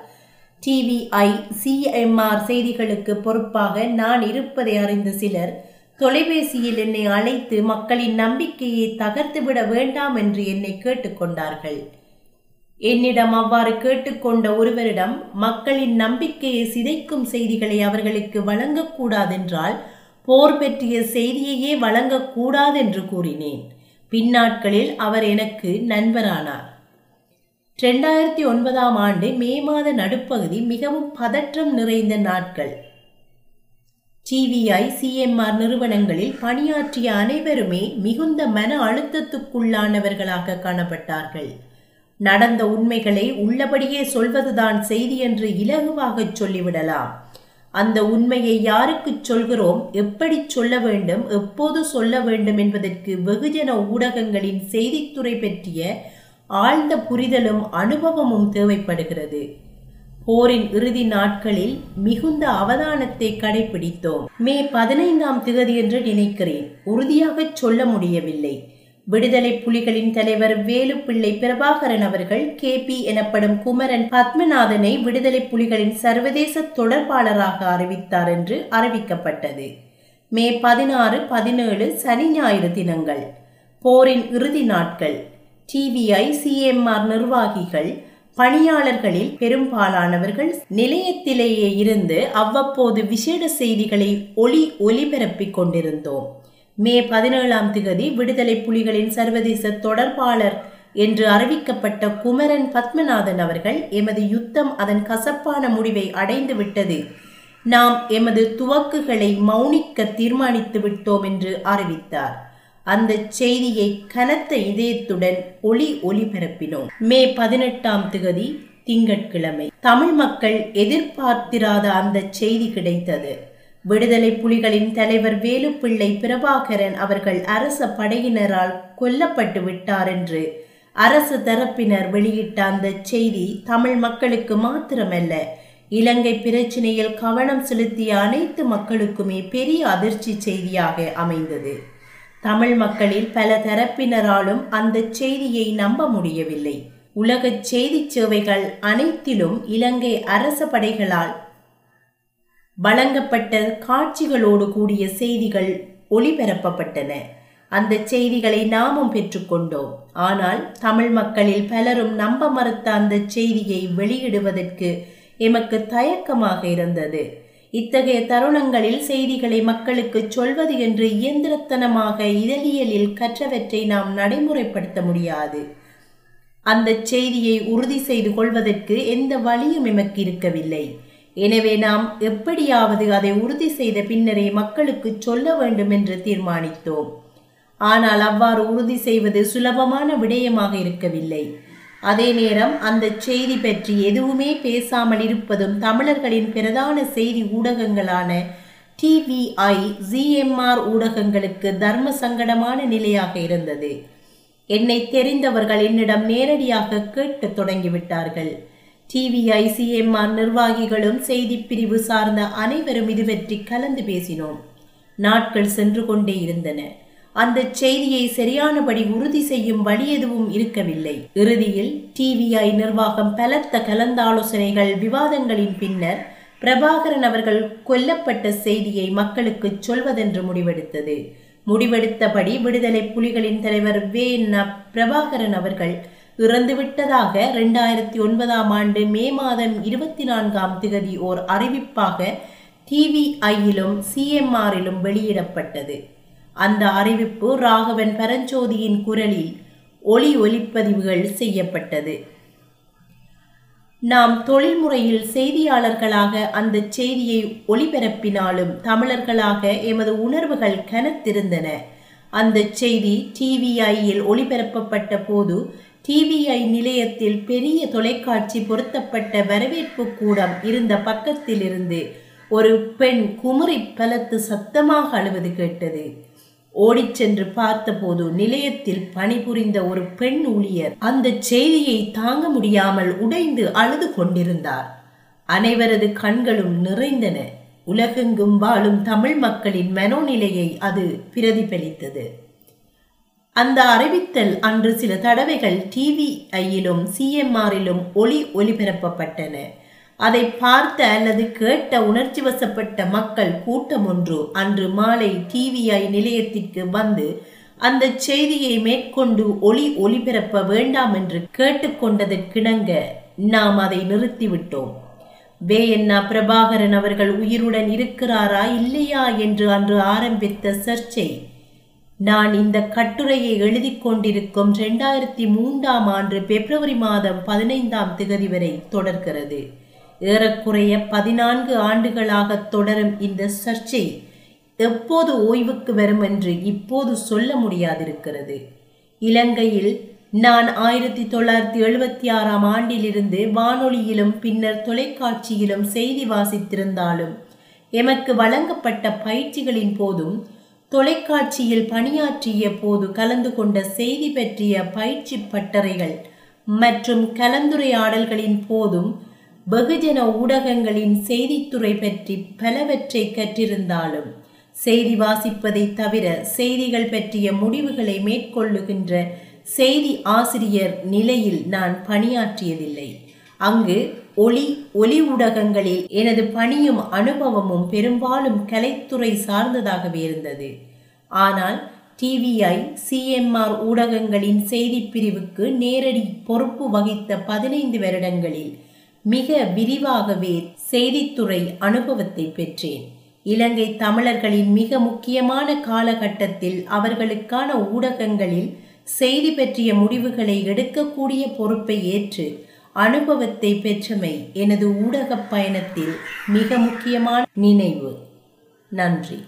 டிவிஐ சிஎம்ஆர் செய்திகளுக்கு பொறுப்பாக நான் இருப்பதை அறிந்த சிலர் தொலைபேசியில் என்னை அழைத்து மக்களின் நம்பிக்கையை தகர்த்துவிட வேண்டாம் என்று என்னை கேட்டுக்கொண்டார்கள். என்னிடம் அவ்வாறு கேட்டுக்கொண்ட ஒருவரிடம் மக்களின் நம்பிக்கையை சிதைக்கும் செய்திகளை அவர்களுக்கு வழங்கக்கூடாதென்றால் போர் பற்றிய செய்தியையே வழங்கக்கூடாதென்று கூறினேன். பின்னாட்களில் அவர் எனக்கு நண்பரானார். இரண்டாயிரத்தி ஒன்பதாம் ஆண்டு மே மாத நடுப்பகுதி மிகவும் பதற்றம் நிறைந்த நாட்கள். டிவிஐ சிஎம்ஆர் நிறுவனங்களில் பணியாற்றிய அனைவருமே மிகுந்த மன அழுத்தத்துக்குள்ளானவர்களாக காணப்பட்டார்கள். நடந்த உண்மைகளை உள்ளபடியே சொல்வதுதான் செய்தி என்று இலகுவாக சொல்லிவிடலாம். அந்த உண்மையை யாருக்கு சொல்கிறோம், எப்படி சொல்ல வேண்டும், எப்போது சொல்ல வேண்டும் என்பதற்கு வெகுஜன ஊடகங்களின் செய்தித்துறை பற்றிய ஆழ்ந்த புரிதலும் அனுபவமும் தேவைப்படுகிறது. போரின் இறுதி நாட்களில் மிகுந்த அவதானத்தை கடைபிடித்தோம். மே பதினைந்தாம் தேதி என்று நினைக்கிறேன். உறுதியாக சொல்ல முடியவில்லை. விடுதலை புலிகளின் தலைவர் வேலுப்பிள்ளை பிரபாகரன் அவர்கள் கே பி எனப்படும் குமரன் பத்மநாதனை விடுதலை புலிகளின் சர்வதேச தொடர்பாளராக அறிவித்தார் என்று அறிவிக்கப்பட்டது. மே பதினாறு பதினேழு சனி ஞாயிறு தினங்கள், போரின் இறுதி நாட்கள். டிவிஐ சிஎம்ஆர் நிர்வாகிகள் பணியாளர்களில் பெரும்பாலானவர்கள் நிலையத்திலேயே இருந்து அவ்வப்போது விசேட செய்திகளை ஒளி ஒலிபரப்பிக் கொண்டிருந்தோம். மே பதினேழாம் திகதி விடுதலை புலிகளின் சர்வதேச தொடர்பாளர் என்று அறிவிக்கப்பட்ட குமரன் பத்மநாதன் அவர்கள், எமது யுத்தம் அதன் கசப்பான முடிவை அடைந்து விட்டது, நாம் எமது துவக்குகளை மௌனிக்க தீர்மானித்து விட்டோம் என்று அறிவித்தார். அந்த செய்தியை கனத்த இதயத்துடன் ஒளி ஒலிபரப்பினோம். மே பதினெட்டாம் திகதி திங்கட்கிழமை தமிழ் மக்கள் எதிர்பார்த்திராத அந்த செய்தி கிடைத்தது. விடுதலை புலிகளின் தலைவர் வேலுப்பிள்ளை பிரபாகரன் அவர்கள் அரச படையினரால் கொல்லப்பட்டு விட்டார் என்று அரசு தரப்பினர் வெளியிட்ட அந்த செய்தி தமிழ் மக்களுக்கு மாத்திரமல்ல, இலங்கை பிரச்சினையில் கவனம் செலுத்திய அனைத்து மக்களுக்குமே பெரிய அதிர்ச்சி செய்தியாக அமைந்தது. தமிழ் மக்களில் பல தரப்பினராலும் அந்த செய்தியை நம்ப முடியவில்லை. உலக செய்தி சேவைகள் அனைத்திலும் இலங்கை அரச படைகளால் வழங்கப்பட்ட காட்சிகளோடு கூடிய செய்திகள் ஒளிபரப்பப்பட்டன. அந்த செய்திகளை நாமும் பெற்றுக்கொண்டோம். ஆனால் தமிழ் மக்களில் பலரும் நம்ப மறுத்த அந்த செய்தியை வெளியிடுவதற்கு எமக்கு தயக்கமாக இருந்தது. இத்தகைய தருணங்களில் செய்திகளை மக்களுக்கு சொல்வது என்று இயந்திரத்தனமாக இதழியலில் கற்றவற்றை நாம் நடைமுறைப்படுத்த முடியாது. அந்த செய்தியை உறுதி செய்து கொள்வதற்கு எந்த வழியும் எமக்கு இருக்கவில்லை. எனவே நாம் எப்படியாவது அதை உறுதி செய்த பின்னரே மக்களுக்கு சொல்ல வேண்டும் என்று தீர்மானித்தோம். ஆனால் அவ்வாறு உறுதி செய்வது சுலபமான விடயமாக இருக்கவில்லை. அதே நேரம் அந்த செய்தி பற்றி எதுவுமே பேசாமல் இருப்பதும் தமிழர்களின் பிரதான செய்தி ஊடகங்களான டிவிஐ சிஎம்ஆர் ஊடகங்களுக்கு தர்ம சங்கடமான நிலையாக இருந்தது. என்னை தெரிந்தவர்கள் என்னிடம் நேரடியாக கேட்டு தொடங்கிவிட்டார்கள். டிவிஐ சிஎம்ஆர் நிர்வாகிகளும் செய்தி பிரிவு சார்ந்த அனைவரும் இது பற்றி கலந்து பேசினோம். நாட்கள் சென்று கொண்டே இருந்தன. அந்த செய்தியை சரியானபடி உறுதி செய்யும் வழி எதுவும் இருக்கவில்லை. இறுதியில் டிவிஐ நிர்வாகம் பலத்த கலந்தாலோசனைகள் விவாதங்களின் பின்னர் பிரபாகரன் அவர்கள் கொல்லப்பட்ட செய்தியை மக்களுக்கு சொல்வதென்று முடிவெடுத்தது. முடிவெடுத்தபடி விடுதலை புலிகளின் தலைவர் வே ந பிரபாகரன் அவர்கள் இறந்துவிட்டதாக இரண்டாயிரத்தி ஒன்பதாம் ஆண்டு மே மாதம் இருபத்தி நான்காம் திகதி ஓர் அறிவிப்பாக டிவிஐயிலும் சிஎம்ஆரிலும் வெளியிடப்பட்டது. அந்த அறிவிப்பு ராகவன் பரஞ்சோதியின் குரலில் ஒளி ஒலிப்பதிவுகள் செய்யப்பட்டது. நாம் தொழில்முறையில் செய்தியாளர்களாக அந்த செய்தியை ஒளிபரப்பினாலும் தமிழர்களாக எமது உணர்வுகள் கனத்திருந்தன. அந்த செய்தி டிவிஐயில் ஒளிபரப்பப்பட்ட போது டிவிஐ நிலையத்தில் பெரிய தொலைக்காட்சி பொருத்தப்பட்ட வரவேற்பு கூடம் இருந்த பக்கத்திலிருந்து ஒரு பெண் குமரி பலத்து சத்தமாக அழுவது கேட்டது. ஓடிச்சென்று பார்த்தபோது நிலையத்தில் பணிபுரிந்த ஒரு பெண் ஊழியர் அந்த செய்தியை தாங்க முடியாமல் உடைந்து அழுது கொண்டிருந்தார். அனைவரது கண்களும் நிறைந்தன. உலகெங்கும் வாழும் தமிழ் மக்களின் மனோநிலையை அது பிரதிபலித்தது. அந்த அறிவித்தல் அன்று சில தடவைகள் டிவிஐயிலும் சிஎம்ஆரிலும் ஒளி ஒலிபரப்பப்பட்டன. அதை பார்த்த அல்லது கேட்ட உணர்ச்சி வசப்பட்ட மக்கள் கூட்டம் ஒன்று அன்று மாலை டிவிஐ நிலையத்திற்கு வந்து அந்த செய்தியை மேற்கொண்டு ஒளி ஒலிபரப்ப வேண்டாம் என்று கேட்டுக்கொண்டதற்கிணங்க நாம் அதை நிறுத்திவிட்டோம். வேயண்ணா பிரபாகரன் அவர்கள் உயிருடன் இருக்கிறாரா இல்லையா என்று அன்று ஆரம்பித்த சர்ச்சை நான் இந்த கட்டுரையை எழுதி கொண்டிருக்கும் ரெண்டாயிரத்தி மூன்றாம் ஆண்டு பிப்ரவரி மாதம் பதினைந்தாம் திகதி வரை தொடர்கிறது. ஏறக்குறைய பதினான்கு ஆண்டுகளாக தொடரும் இந்த சர்ச்சை எப்போது ஓய்வுக்கு வரும் என்று இப்போது சொல்ல முடியாதிருக்கிறது. இலங்கையில் நான் ஆயிரத்தி தொள்ளாயிரத்தி எழுபத்தி ஆறாம் ஆண்டிலிருந்து வானொலியிலும் பின்னர் தொலைக்காட்சியிலும் செய்தி வாசித்திருந்தாலும் எமக்கு வழங்கப்பட்ட பயிற்சிகளின் போதும் தொலைக்காட்சியில் பணியாற்றிய போது கலந்து கொண்ட செய்தி பற்றிய பயிற்சி பட்டறைகள் மற்றும் கலந்துரையாடல்களின் போதும் வெகுஜன ஊடகங்களின் செய்தித்துறை பற்றி பலவற்றை கற்றிருந்தாலும் செய்தி வாசிப்பதை தவிர செய்திகள் பற்றிய முடிவுகளை மேற்கொள்ளுகின்ற செய்தி ஆசிரியர் நிலையில் நான் பணியாற்றியதில்லை. அங்கு ஒளி ஒலி ஊடகங்களில் எனது பணியும் அனுபவமும் பெரும்பாலும் கலைத்துறை சார்ந்ததாகவே இருந்தது. ஆனால் டிவிஐ சிஎம்ஆர் ஊடகங்களின் செய்தி பிரிவுக்கு நேரடி பொறுப்பு வகித்த பதினைந்து வருடங்களில் மிக விரிவாகவே செய்தித்துறை அனுபவத்தை பெற்றேன். இலங்கை தமிழர்களின் மிக முக்கியமான காலகட்டத்தில் அவர்களுக்கான ஊடகங்களில் செய்தி பற்றிய முடிவுகளை எடுக்கக்கூடிய பொறுப்பை ஏற்று அனுபவத்தை பெற்றமை எனது ஊடக பயணத்தில் மிக முக்கியமான நினைவு. நன்றி.